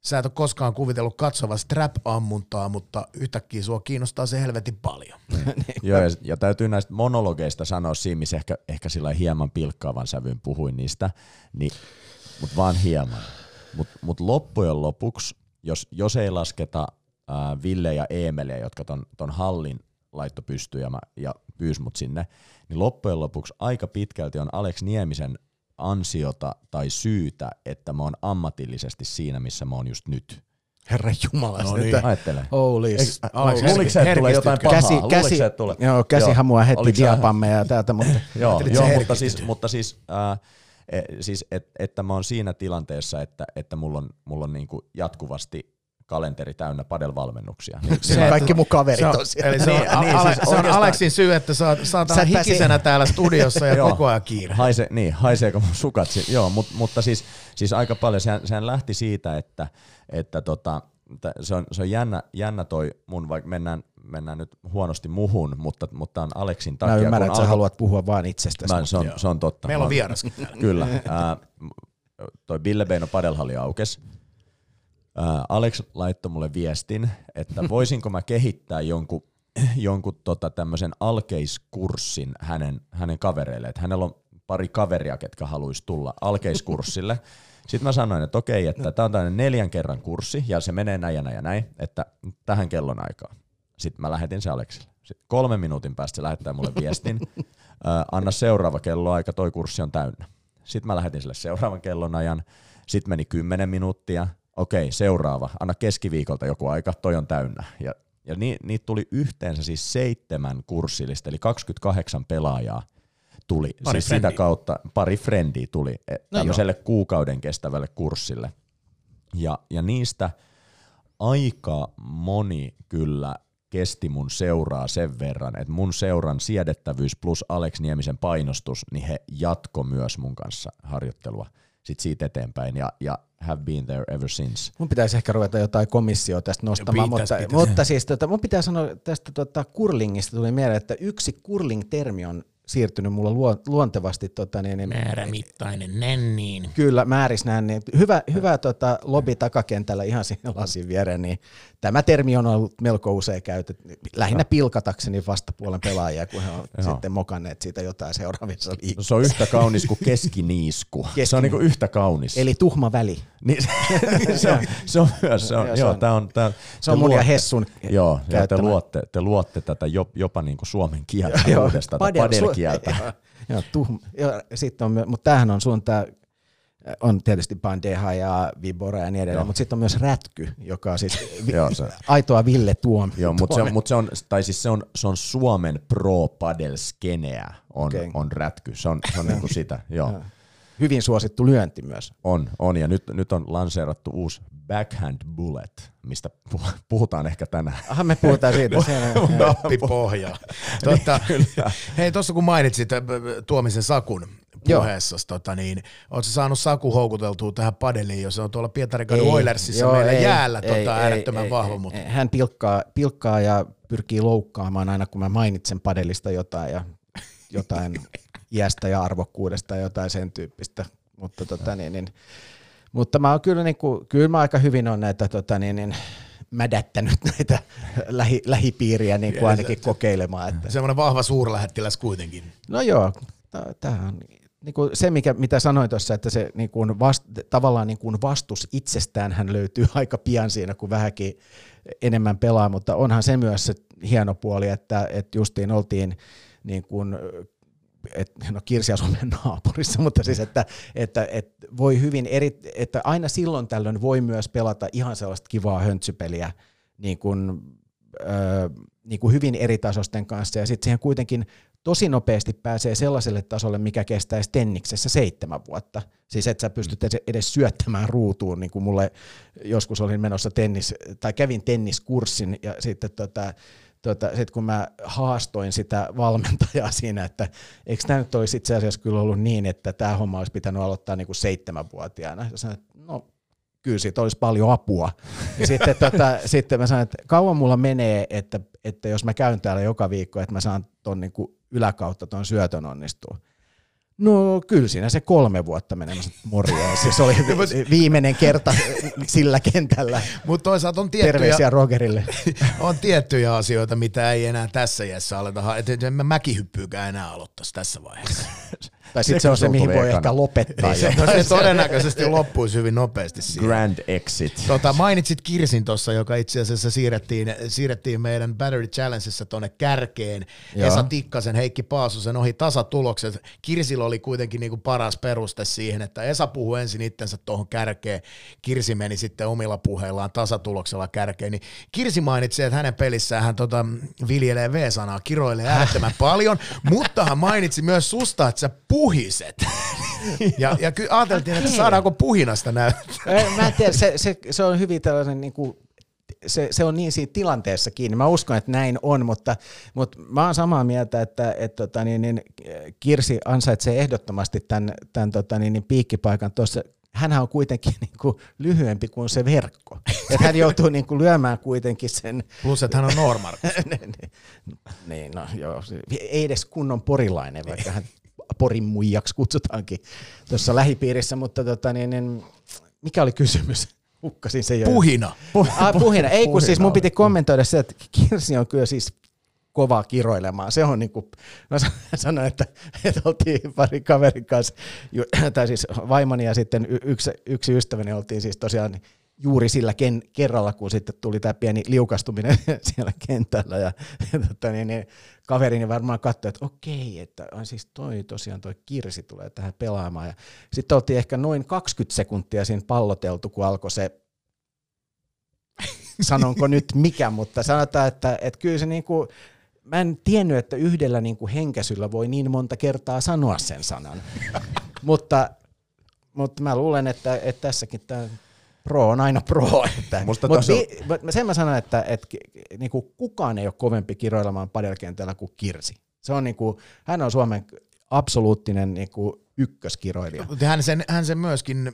sä et ole koskaan kuvitellut katsovasta trap-ammuntaa, mutta yhtäkkiä sua kiinnostaa se helvetin paljon. Joo, ja, ja täytyy näistä monologeista sanoa siinä, missä ehkä, ehkä sillä hieman pilkkaavan sävyyn puhuin niistä, niin, mutta vaan hieman. Mutta mut loppujen lopuksi, jos, jos ei lasketa ää, Ville ja Eemeliä, jotka ton, ton hallin laitto pystyy ja, ja pyysi mut sinne, niin loppujen lopuksi aika pitkälti on Alex Niemisen ansiota tai syytä, että mä oon ammatillisesti siinä, missä mä oon just nyt. Herra Jumala, no niin. Ajattele. Olis. Luuliko sä, että tulee jotain pahaa? Käsi, tulee? Joo, käsi hamua heti diapammeja täältä, mutta joo, joo mutta siis, mutta siis, äh, siis et, että mä oon siinä tilanteessa, että, että mulla on, mulla on niinku jatkuvasti kalenteri täynnä padelvalmennuksia. Niin kaikki mun kaverit on, on siellä. Eli se on, niin, niin, Ale, siis se on Aleksin syy, että saa, saataan sä hikisenä pääsi täällä studiossa ja koko ajan kiire. Haise, niin, haiseeko mun sukat? Joo, mut, mutta siis, siis aika paljon. Sehän, sehän lähti siitä, että, että tota, se on, se on jännä, jännä toi mun, vaikka mennään, mennään nyt huonosti muhun, mutta, mutta on Aleksin takia. Mä ymmärrän, että al... sä haluat puhua vaan itsestäsi. Mä, se, on, se on totta. Meillä on vieraskin. Kyllä. Äh, toi Ville Peino Padelhalli aukesi. Alex laittoi mulle viestin, että voisinko mä kehittää jonkun, jonkun tota tämmöisen alkeiskurssin hänen, hänen kavereille. Että hänellä on pari kaveria, ketkä haluaisi tulla alkeiskurssille. Sitten mä sanoin, että okei, että tää on tämmöinen neljän kerran kurssi ja se menee näin ja näin ja näin, että tähän kellonaikaan. Sitten mä lähetin se Alexille. Sitten kolmen minuutin päästä se lähettää mulle viestin. Anna seuraava kelloaika, toi kurssi on täynnä. Sitten mä lähetin sille seuraavan kellonajan. Sitten meni kymmenen minuuttia. Okei, seuraava. Anna keskiviikolta joku aika, toi on täynnä. Ja, ja ni, niitä tuli yhteensä siis seitsemän kurssillista, eli kaksikymmentäkahdeksan pelaajaa tuli. Pari siis friendiä. Sitä kautta pari friendiä tuli no tämmöiselle joo. kuukauden kestävälle kurssille. Ja, ja niistä aika moni kyllä kesti mun seuraa sen verran, että mun seuran siedettävyys plus Alex Niemisen painostus, niin he jatko myös mun kanssa harjoittelua sit siitä eteenpäin ja, ja have been there ever since. Mun pitäisi ehkä ruveta jotain komissioa tästä nostamaan, no, pitäis, mutta, pitäis. mutta siis tota, mun pitää sanoa tästä tota, curlingista tuli mieleen, että yksi curling-termi on siirtynyt mulla luo, luontevasti. Tota, niin, määrämittainen nänniin. Kyllä, määrisnänniin. Hyvä, hyvä tota, lobby takakentällä ihan siinä lasin viereen. Niin tämä termi on ollut melko usein käytetty, lähinnä pilkatakseni vastapuolen pelaajia, kun he on sitten mokanneet siitä jotain seuraavissa liikkeessä. No, se on yhtä kaunis kuin keskiniisku. Keskin... Se on niinku yhtä kaunis. Eli tuhma väli. Niin, se, on, se on myös. Se on, joo, on, on, on, on mun ja Hessun joo, ja te, luotte, te luotte tätä jopa niinku suomen kieltä uudesta. Padel kieltä. Joo, tuhma. Joo, sitten on, mutta tämähän on sun, tää on tietysti bandeja ja vibora ja niin edelleen, mutta sitten on myös rätky, joka on siis vi- joo, se. aitoa Ville Tuomi. Joo, mutta se, mut se on, tai siis se on, se on Suomen pro-padel-skeneä on, okay. on rätky, se on, se on niinku sitä, joo. Ja. Hyvin suosittu lyönti myös. On, on ja nyt, nyt on lanseerattu uusi backhand bullet, mistä puhutaan ehkä tänään. Aha, me puhutaan siitä. Nappipohjaa. Totta, hei, tuossa kun mainitsit Tuomisen Sakun puheessa, tota, niin, ootko saanut Saku houkuteltua tähän padeliin, jos on tuolla Pietarin kadun Oilersissa joo, meillä ei, jäällä ei, tota, ei, äärettömän ei, vahva? Ei, mutta. Hän pilkkaa, pilkkaa ja pyrkii loukkaamaan aina, kun mä mainitsen padelista jotain ja jotain... iästä ja arvokkuudesta ja jotain sen tyyppistä, mutta tota niin, niin mutta mä oon kyllä niinku kyllä mä aika hyvin on näitä tota niin, niin mädättänyt näitä lähi, lähipiiriä niin kuin ainakin kokeilemaan, että semmoinen vahva suurlähettiläs kuitenkin. No joo, tähän on niinku se mikä mitä sanoin tuossa, että se niinku vast, tavallaan niinku vastus itsestään hän löytyy aika pian siinä kun vähänkin enemmän pelaa, mutta onhan se myös se hieno puoli, että että justiin oltiin niin kuin Et, no Kirsi asuu meidän naapurissa, mutta siis, että, että, että voi hyvin eri, että aina silloin tällöin voi myös pelata ihan sellaista kivaa höntsypeliä niin kuin, ö, niin kuin hyvin eri tasosten kanssa, ja sitten siihen kuitenkin tosi nopeasti pääsee sellaiselle tasolle, mikä kestäisi tenniksessä seitsemän vuotta. Siis et sä pystyt edes syöttämään ruutuun, niin kuin mulle joskus olin menossa tennis, tai kävin tenniskurssin, ja sitten tota, Tota, sitten kun mä haastoin sitä valmentajaa siinä, että eikö tämä nyt olisi itse asiassa kyllä ollut niin, että tämä homma olisi pitänyt aloittaa niinku seitsemänvuotiaana. Sanoin, että no kyllä siitä olisi paljon apua. Ja sitten, tota, sitten mä sanoin, että kauan mulla menee, että, että jos mä käyn täällä joka viikko, että mä saan ton niinku yläkautta ton syötön onnistua. No kyllä siinä se kolme vuotta menemässä morjaa. Siis se oli viimeinen kerta sillä kentällä. Mutta toisaalta on tiettyjä, terveisiä Rogerille. On tiettyjä asioita, mitä ei enää tässä iässä aleta. Et en mä mäkihyppyykään enää aloittaisi tässä vaiheessa. Tai sitten se on se, mihin voi ekana. Ehkä lopettaa. Niin, se, se todennäköisesti loppuisi hyvin nopeasti siihen. Grand exit. Tota, mainitsit Kirsin tuossa, joka itse asiassa siirrettiin, siirrettiin meidän Battery Challengeissa tuonne kärkeen. Joo. Esa Tikkasen, Heikki Paasosen ohi tasatulokset. Kirsillä oli kuitenkin niinku paras peruste siihen, että Esa puhui ensin itsensä tuohon kärkeen. Kirsi meni sitten omilla puheillaan tasatuloksella kärkeen. Niin Kirsi mainitsi, että hänen pelissään hän tota viljelee V-sanaa, kiroilee äärettömän paljon, mutta hän mainitsi myös susta, että sä puhiset. Ja, ja kyllä ajateltiin, että saadaanko puhinasta näyttää. Mä en tiedä, se, se, se on hyvin tällainen, niin kuin, se, se on niin siinä tilanteessa kiinni. Mä uskon, että näin on, mutta, mutta mä oon samaa mieltä, että et, tota, niin, niin, Kirsi ansaitsee ehdottomasti tämän, tämän tota, niin, niin, piikkipaikan tuossa. Hänhän on kuitenkin niin kuin lyhyempi kuin se verkko. Että hän joutuu niin kuin lyömään kuitenkin sen... Plus, että hän on normarkku. Niin, no joo. Ei edes kunnon porilainen, vaikka hän... Porin muijaksi kutsutaankin tuossa lähipiirissä, mutta tota, niin, niin, mikä oli kysymys? Hukkasin sen jo. Puhina. Puh- ah, puhina. Ei kun puhina siis mun piti kommentoida se, että Kirsi on kyllä siis kovaa kiroilemaan. Se on niin kuin, no sanoin, että, että oltiin pari kaverin kanssa, tai siis vaimoni ja sitten yksi, yksi ystäväni oltiin siis tosiaan juuri sillä ken, kerralla, kun sitten tuli tämä pieni liukastuminen siellä kentällä, ja, ja tota, niin, niin, kaverini varmaan katsoi, että okei, että on siis toi tosiaan toi Kirsi tulee tähän pelaamaan. Sitten oltiin ehkä noin kaksikymmentä sekuntia siinä palloteltu, kun alkoi se, sanonko nyt mikä, mutta sanotaan, että, että kyllä se niin kuin, mä en tiennyt, että yhdellä niin kuin henkäsyllä voi niin monta kertaa sanoa sen sanan, mutta, mutta mä luulen, että, että tässäkin tämä pro on aina pro. Mutta on... sen mä sanon, että, että niin kuin kukaan ei ole kovempi kiroilemaan padelkentällä kuin Kirsi. Se on niin kuin, hän on Suomen absoluuttinen niin kuin ykköskiroilija. Hän sen, hän sen myöskin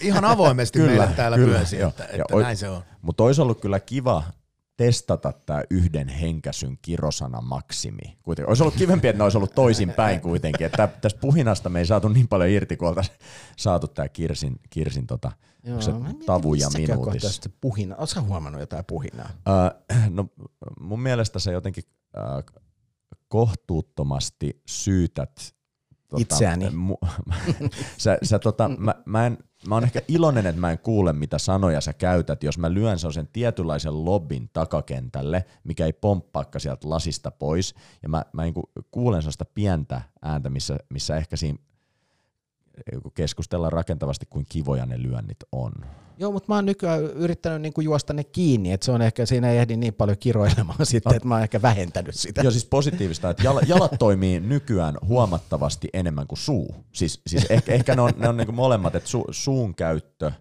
ihan avoimesti kyllä, meille täällä myösi, että, että näin se on. Mutta olisi ollut kyllä kiva testata tämä yhden henkäsyn kirosana maksimi. Kuitenkin. Olisi ollut kivempi, että ne olisi ollut toisinpäin kuitenkin. Että tässä puhinasta me ei saatu niin paljon irti, kun oltaisiin saatu tämä Kirsin, Kirsin tota, joo, tavuja minuutissa. Oletko huomannut jotain puhinaa? Äh, no, mun mielestä se jotenkin äh, kohtuuttomasti syytät tota, itseäni. Mu- sä, sä, tota, mä, mä en... Mä oon ehkä iloinen, että mä en kuule, mitä sanoja sä käytät, jos mä lyön sen tietynlaisen lobbin takakentälle, mikä ei pomppaakaan sieltä lasista pois, ja mä, mä kuulen sellaista pientä ääntä, missä, missä ehkä siinä keskustellaan rakentavasti, kuin kivoja ne lyönnit on. Joo, mutta mä oon nykyään yrittänyt niinku juosta ne kiinni, että se on ehkä, siinä ei ehdi niin paljon kiroilemaan sitten, no, että mä oon ehkä vähentänyt sitä. Joo, siis positiivista, että jala, jalat toimii nykyään huomattavasti enemmän kuin suu. Siis, siis ehkä, ehkä ne on, ne on niinku molemmat, että su, suun käyttö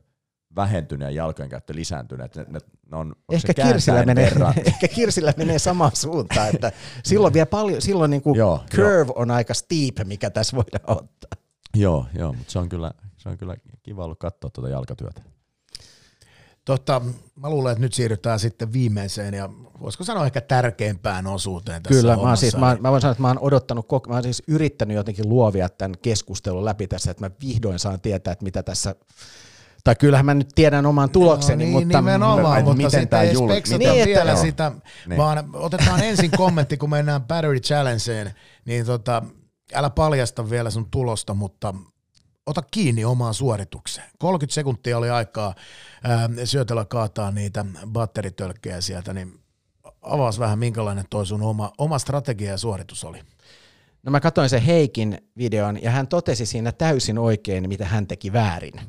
vähentynyt ja jalkojen käyttö lisääntynyt. Ne, ne, ne on, ehkä, Kirsillä menee, ehkä Kirsillä menee samaan suuntaan, että silloin vielä paljon, silloin niinku joo, curve jo. On aika steep, mikä tässä voidaan ottaa. Joo, joo, mutta se on kyllä, se on kyllä kiva ollut katsoa tuota jalkatyötä. Totta, mä luulen, että nyt siirrytään sitten viimeiseen ja voisiko sanoa ehkä tärkeimpään osuuteen tässä kyllä, hommassa. Mä, siis, mä, mä voin sanoa, että mä oon odottanut, mä oon siis yrittänyt jotenkin luovia tämän keskustelun läpi tässä, että mä vihdoin saan tietää, että mitä tässä, tai kyllähän mä nyt tiedän oman tulokseni, no, niin, mutta, nimenomaan, mutta miten tämä julkaisi. Niin, että sitä, niin. Vaan otetaan ensin kommentti, kun mennään Battery Challengeen, niin tota... Älä paljasta vielä sun tulosta, mutta ota kiinni omaan suoritukseen. kolmekymmentä sekuntia oli aikaa ää, syötellä kaataa niitä batteritölkkejä sieltä, niin avaas vähän minkälainen toi sun oma, oma strategia ja suoritus oli. No mä katsoin sen Heikin videon ja hän totesi siinä täysin oikein, mitä hän teki väärin,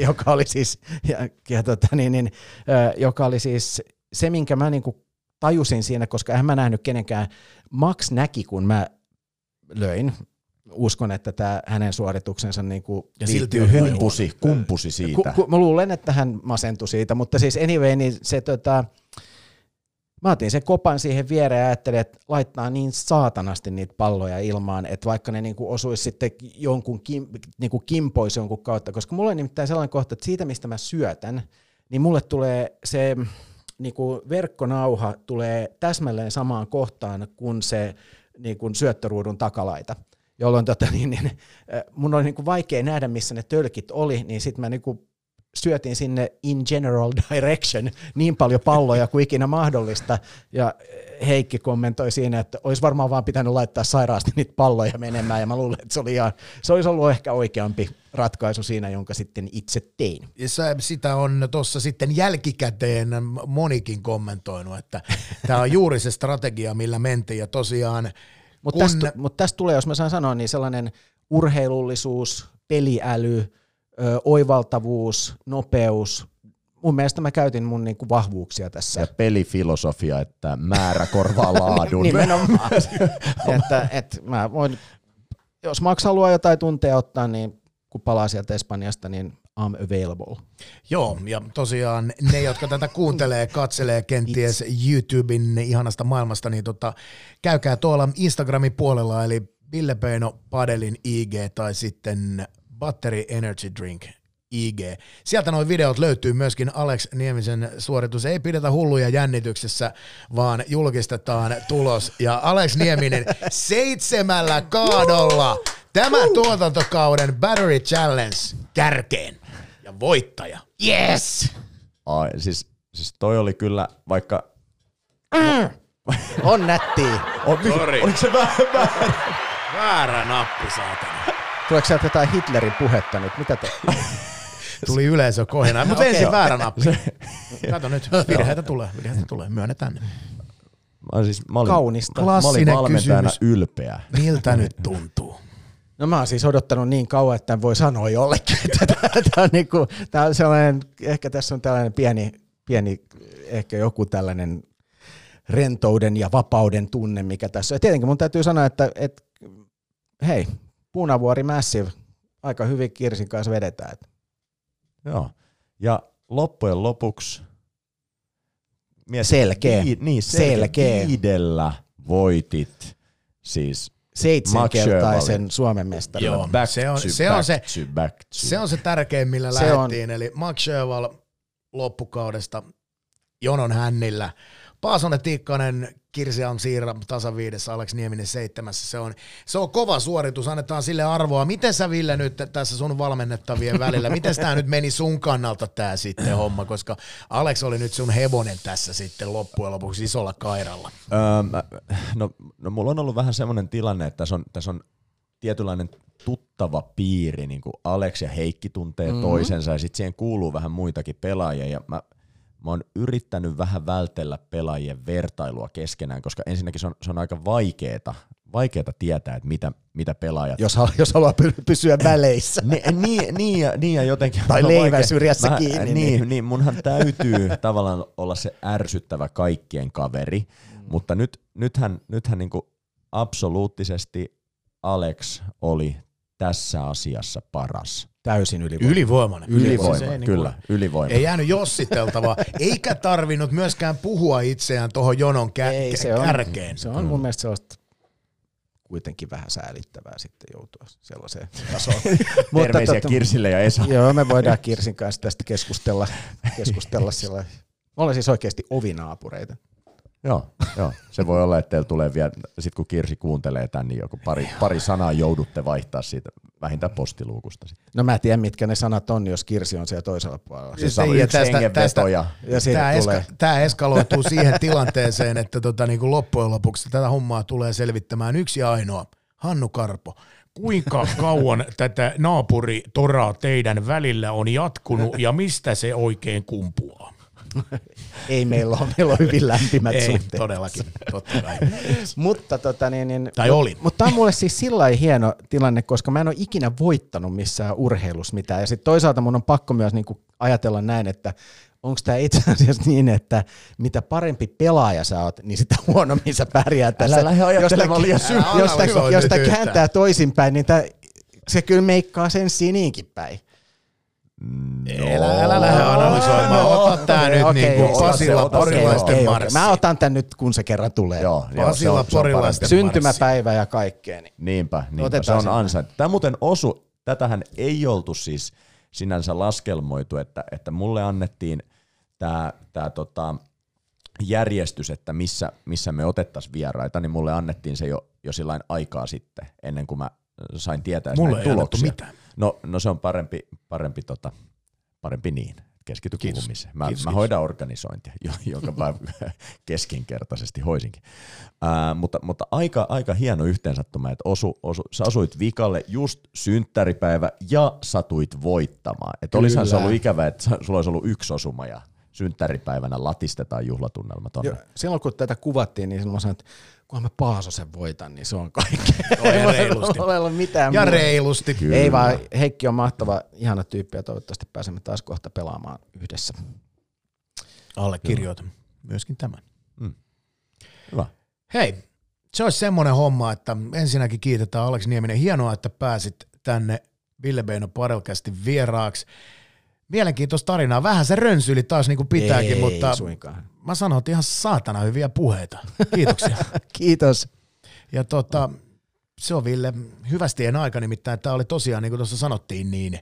joka oli siis, ja, ja tota, niin, niin, ä, joka oli siis se, minkä mä niinku tajusin siinä, koska en mä nähnyt kenenkään. Max näki, kun mä löin. Uskon, että tämä hänen suorituksensa niinku ja silti kumpusi, kumpusi siitä. Ku, ku, mä luulen, että hän masentui siitä, mutta siis anyway, niin se, tota, mä otin sen kopan siihen viereen ja ajattelin, että laittaa niin saatanasti niitä palloja ilmaan, että vaikka ne niinku osuisi sitten jonkun kim, niinku kimpoisi jonkun kautta, koska mulla on nimittäin sellainen kohta, että siitä mistä mä syötän, niin mulle tulee se niinku verkkonauha tulee täsmälleen samaan kohtaan kuin se niin kuin syöttöruudun takalaita, jolloin tota, niin, niin, mun oli niin kuin vaikea nähdä, missä ne tölkit oli, niin sitten mä niin kuin syötin sinne in general direction niin paljon palloja kuin ikinä mahdollista, ja Heikki kommentoi siinä, että olisi varmaan vaan pitänyt laittaa sairaasti niitä palloja menemään, ja mä luulen, että se, oli ihan, se olisi ollut ehkä oikeampi ratkaisu siinä, jonka sitten itse tein. Ja sitä on tuossa sitten jälkikäteen monikin kommentoinut, että tämä on juuri se strategia, millä mentiin, ja tosiaan... Mutta kun... tästä, mut tästä tulee, jos mä saan sanoa, niin sellainen urheilullisuus, peliäly, oivaltavuus, nopeus. Mun mielestä mä käytin mun niinku vahvuuksia tässä. Ja pelifilosofia, että määrä korvaa laadun. Nimenomaan. että, että mä voin, jos Max haluaa jotain tunteja ottaa, niin kun palaa sieltä Espanjasta, niin I'm available. Joo, ja tosiaan ne, jotka tätä kuuntelee, katselee kenties YouTuben ihanasta maailmasta, niin tota, käykää tuolla Instagramin puolella, eli Ville Peino Padelin I G tai sitten... Battery Energy Drink, I G. Sieltä nuo videot löytyy myöskin Alex Niemisen suoritus. Ei pidetä hulluja jännityksessä, vaan julkistetaan tulos. Ja Alex Nieminen seitsemällä kaadolla tämä tuotantokauden Battery Challenge kärkeen. Ja voittaja. Yes! Ai, siis, siis toi oli kyllä vaikka... Mm. On nättiä. Sori. Oliko se väärä? Väärä nappi, saatana. Tuleeko sieltä jotain Hitlerin puhetta nyt? Mitä te... Tuli yleisö kohina, mutta ensin väärä nappi. Kato nyt, virheitä tulee, virheitä tulee, myönnetään. Mä siis, mä olin, Kaunista. Klassinen kysymys. Ylpeä. Miltä nyt tuntuu? No mä oon siis odottanut niin kauan, että en voi sanoa jollekin. Tää on niinku, tää on sellainen, ehkä tässä on tällainen pieni, pieni, ehkä joku tällainen rentouden ja vapauden tunne, mikä tässä on. Ja tietenkin mun täytyy sanoa, että et, hei, Punavuori Massive, aika hyvin Kirsin kanssa vedetään. Joo, ja loppujen lopuksi selkeä. Vii, niin, selkeä. selkeä. Viidellä voitit siis seitsemänkertaisen Suomen mestarin. Joo, back se on, to, se, back on se, to, back to. se on se tärkein, millä lähdettiin. Eli Mark Sheeval loppukaudesta jonon hännillä. Paasonen, Tikkanen, Kirsi Alm-Siira tasa viidessä, Alex Nieminen seitsemässä. Se on, se on kova suoritus, annetaan sille arvoa. Miten sä, Ville, nyt tässä sun valmennettavien välillä, miten tää nyt meni sun kannalta tää sitten homma, koska Alex oli nyt sun hevonen tässä sitten loppujen lopuksi isolla kairalla. Öö, no, no mulla on ollut vähän semmoinen tilanne, että tässä on, tässä on tietynlainen tuttava piiri, niin kuin Alex ja Heikki tuntee mm-hmm. toisensa, ja sitten siihen kuuluu vähän muitakin pelaajia, ja mä Mä oon yrittänyt vähän vältellä pelaajien vertailua keskenään, koska ensinnäkin se on, se on aika vaikeeta, vaikeeta tietää, että mitä, mitä pelaajat... Jos, jos haluaa pysyä väleissä. niin, niin, niin, ja, niin ja jotenkin... Tai leivän syrjässä mä, kiinni. Niin, niin. niin, munhan täytyy tavallaan olla se ärsyttävä kaikkien kaveri, mm. mutta nyt, nythän, nythän niin kuin absoluuttisesti Alex oli tässä asiassa paras. Täysin ylivoimainen. Ylivoimainen. Ylivoimainen, ylivoimainen. Kyllä. Niin kuin, ylivoimainen. Ei jäänyt jossiteltavaa, eikä tarvinnut myöskään puhua itseään tuohon jonon kä- ei, se kärkeen. On, se on mun mielestä sellaista kuitenkin vähän säälittävää sitten joutua sellaiseen tasoon. Terveisiä Kirsille ja Esa. Joo, me voidaan Kirsin kanssa tästä keskustella. keskustella sillä. Olen siis oikeasti ovinaapureita. Joo, joo, se voi olla, että teillä tulee vielä, sit kun Kirsi kuuntelee tän, niin joku pari, pari sanaa joudutte vaihtaa siitä, vähintään postiluukusta. Sitten. No mä en tiedä, mitkä ne sanat on, jos Kirsi on siellä toisella puolella. Siis on yksi hengenveto ja siitä tulee. Tämä eskaloituu siihen tilanteeseen, että tota, niin kuin loppujen lopuksi tätä hommaa tulee selvittämään yksi ainoa, Hannu Karpo. Kuinka kauan tätä naapuritoraa teidän välillä on jatkunut ja mistä se oikein kumpuaa? Ei meillä ole, meillä on hyvin lämpimät ei, suhteet. Ei, todellakin, totta kai. mutta tota niin, niin, tai oli. Mutta tämä on mulle siis sillain hieno tilanne, koska mä en ole ikinä voittanut missään urheilussa mitään. Ja sitten toisaalta mun on pakko myös niinku ajatella näin, että onko tämä itse asiassa niin, että mitä parempi pelaaja sä oot, niin sitä huonommin sä pärjää tässä. Älä lähde ajattelemaan liian syvään. Jos tämä kääntää toisinpäin, niin tää, se kyllä meikkaa sen siniinkin päin. No. Elä, älä lähde analysoimaan, no, ota tää okay, nyt okay, niin kuin Pasila porilaisten marssi. Mä otan tän nyt, kun se kerran tulee. Joo, Pasila joo, porilaisten syntymäpäivä ja kaikkea. Niin. Niinpä, niinpä se on ansaittu. Tää muuten osu, tätähän ei oltu siis sinänsä laskelmoitu, että, että mulle annettiin tää, tää tota järjestys, että missä, missä me otettaisiin vieraita, niin mulle annettiin se jo, jo sillain aikaa sitten, ennen kuin mä sain tietää mulle näitä tuloksia. Mitään. No, no se on parempi, parempi, tota, parempi niin. Keskity puhumiseen. Mä, mä hoidan organisointia, jonka mä keskinkertaisesti hoisinkin. Ää, mutta mutta aika, aika hieno yhteensattuma, että osu, osu, sä osuit vikalle just synttäripäivä ja satuit voittamaan. Että olisihan se ollut ikävä, että sulla olisi ollut yksi osuma ja synttäripäivänä latistetaan juhlatunnelma tonne. Joo, silloin kun tätä kuvattiin, niin silloin mä sanoin, että kunhan mä Paasosen voitan, niin se on kaikki. Ei reilusti. Ole ollut mitään ja muuta. Reilusti. Kyllä. Ei vaan, Heikki on mahtava, ihana tyyppi ja toivottavasti pääsemme taas kohta pelaamaan yhdessä. Allekirjoitan myöskin tämän. Mm. Hyvä. Hei, se olisi semmoinen homma, että ensinnäkin kiitetään Alex Nieminen. Hienoa, että pääsit tänne Ville Peino Padelcastin vieraaksi. Mielenkiintoista tarinaa. Vähän se rönsyili taas niin kuin pitääkin, ei, mutta ei, suinkaan. Mä sanon ihan saatana hyviä puheita. Kiitoksia. Kiitos. Ja tota, se on Ville hyvästien aika, nimittäin tämä oli tosiaan, niin kuin tuossa sanottiin, niin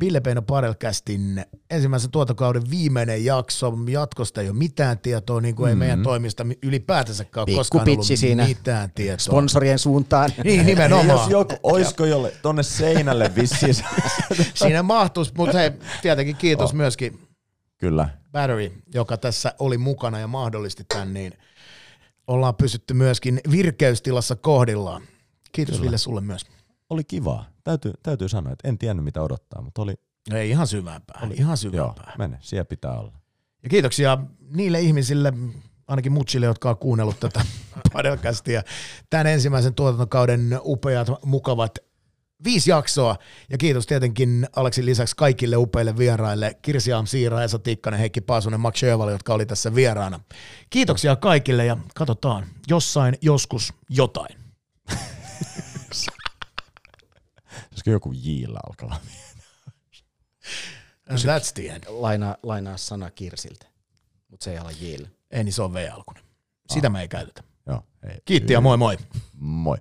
Ville Peino Padelcastin ensimmäisen tuotokauden viimeinen jakso. Jatkosta ei ole mitään tietoa, niin kuin ei mm-hmm. meidän toimista ylipäätänsäkään pikku koskaan ollut siinä mitään tietoa. Sponsorien suuntaan. Niin, nimenomaan. Jos joku, olisiko jolle tonne seinälle vissiin. Siinä mahtuisi, mutta hei, tietenkin kiitos oh. myöskin. Kyllä. Battery, joka tässä oli mukana ja mahdollisti tämän, niin ollaan pysytty myöskin virkeystilassa kohdillaan. Kiitos Ville sulle myös. Oli kivaa. Täytyy, täytyy sanoa, että en tiennyt mitä odottaa, mutta oli, Ei, ihan syvämpää. Oli. Ihan syvämpää. Joo, mene, siellä pitää olla. Ja kiitoksia niille ihmisille, ainakin mutsille, jotka on kuunnellut tätä podcastia. Tämän ensimmäisen tuotantokauden upeat, mukavat viisi jaksoa. Ja kiitos tietenkin Aleksin lisäksi kaikille upeille vieraille. Kirsi Alm-Siira, Esa Tikkanen, Heikki Paasonen, Mark Sheeval, jotka oli tässä vieraana. Kiitoksia kaikille ja katsotaan jossain joskus jotain. Olisiko joku jiillä alkaa? That's the end. Lainaa, lainaa sana Kirsiltä, mutta se ei ala jiillä. Ei, niin se on V-alkunen. Sitä ah. me ei käytetä. Joo, ei. Kiitti ja moi moi. Moi.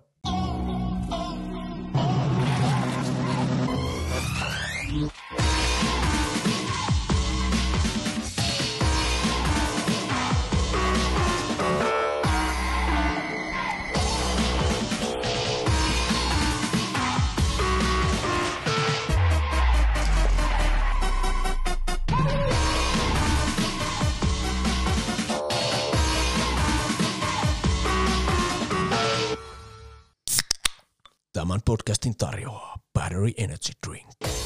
Tämän podcastin tarjoaa Battery Energy Drink.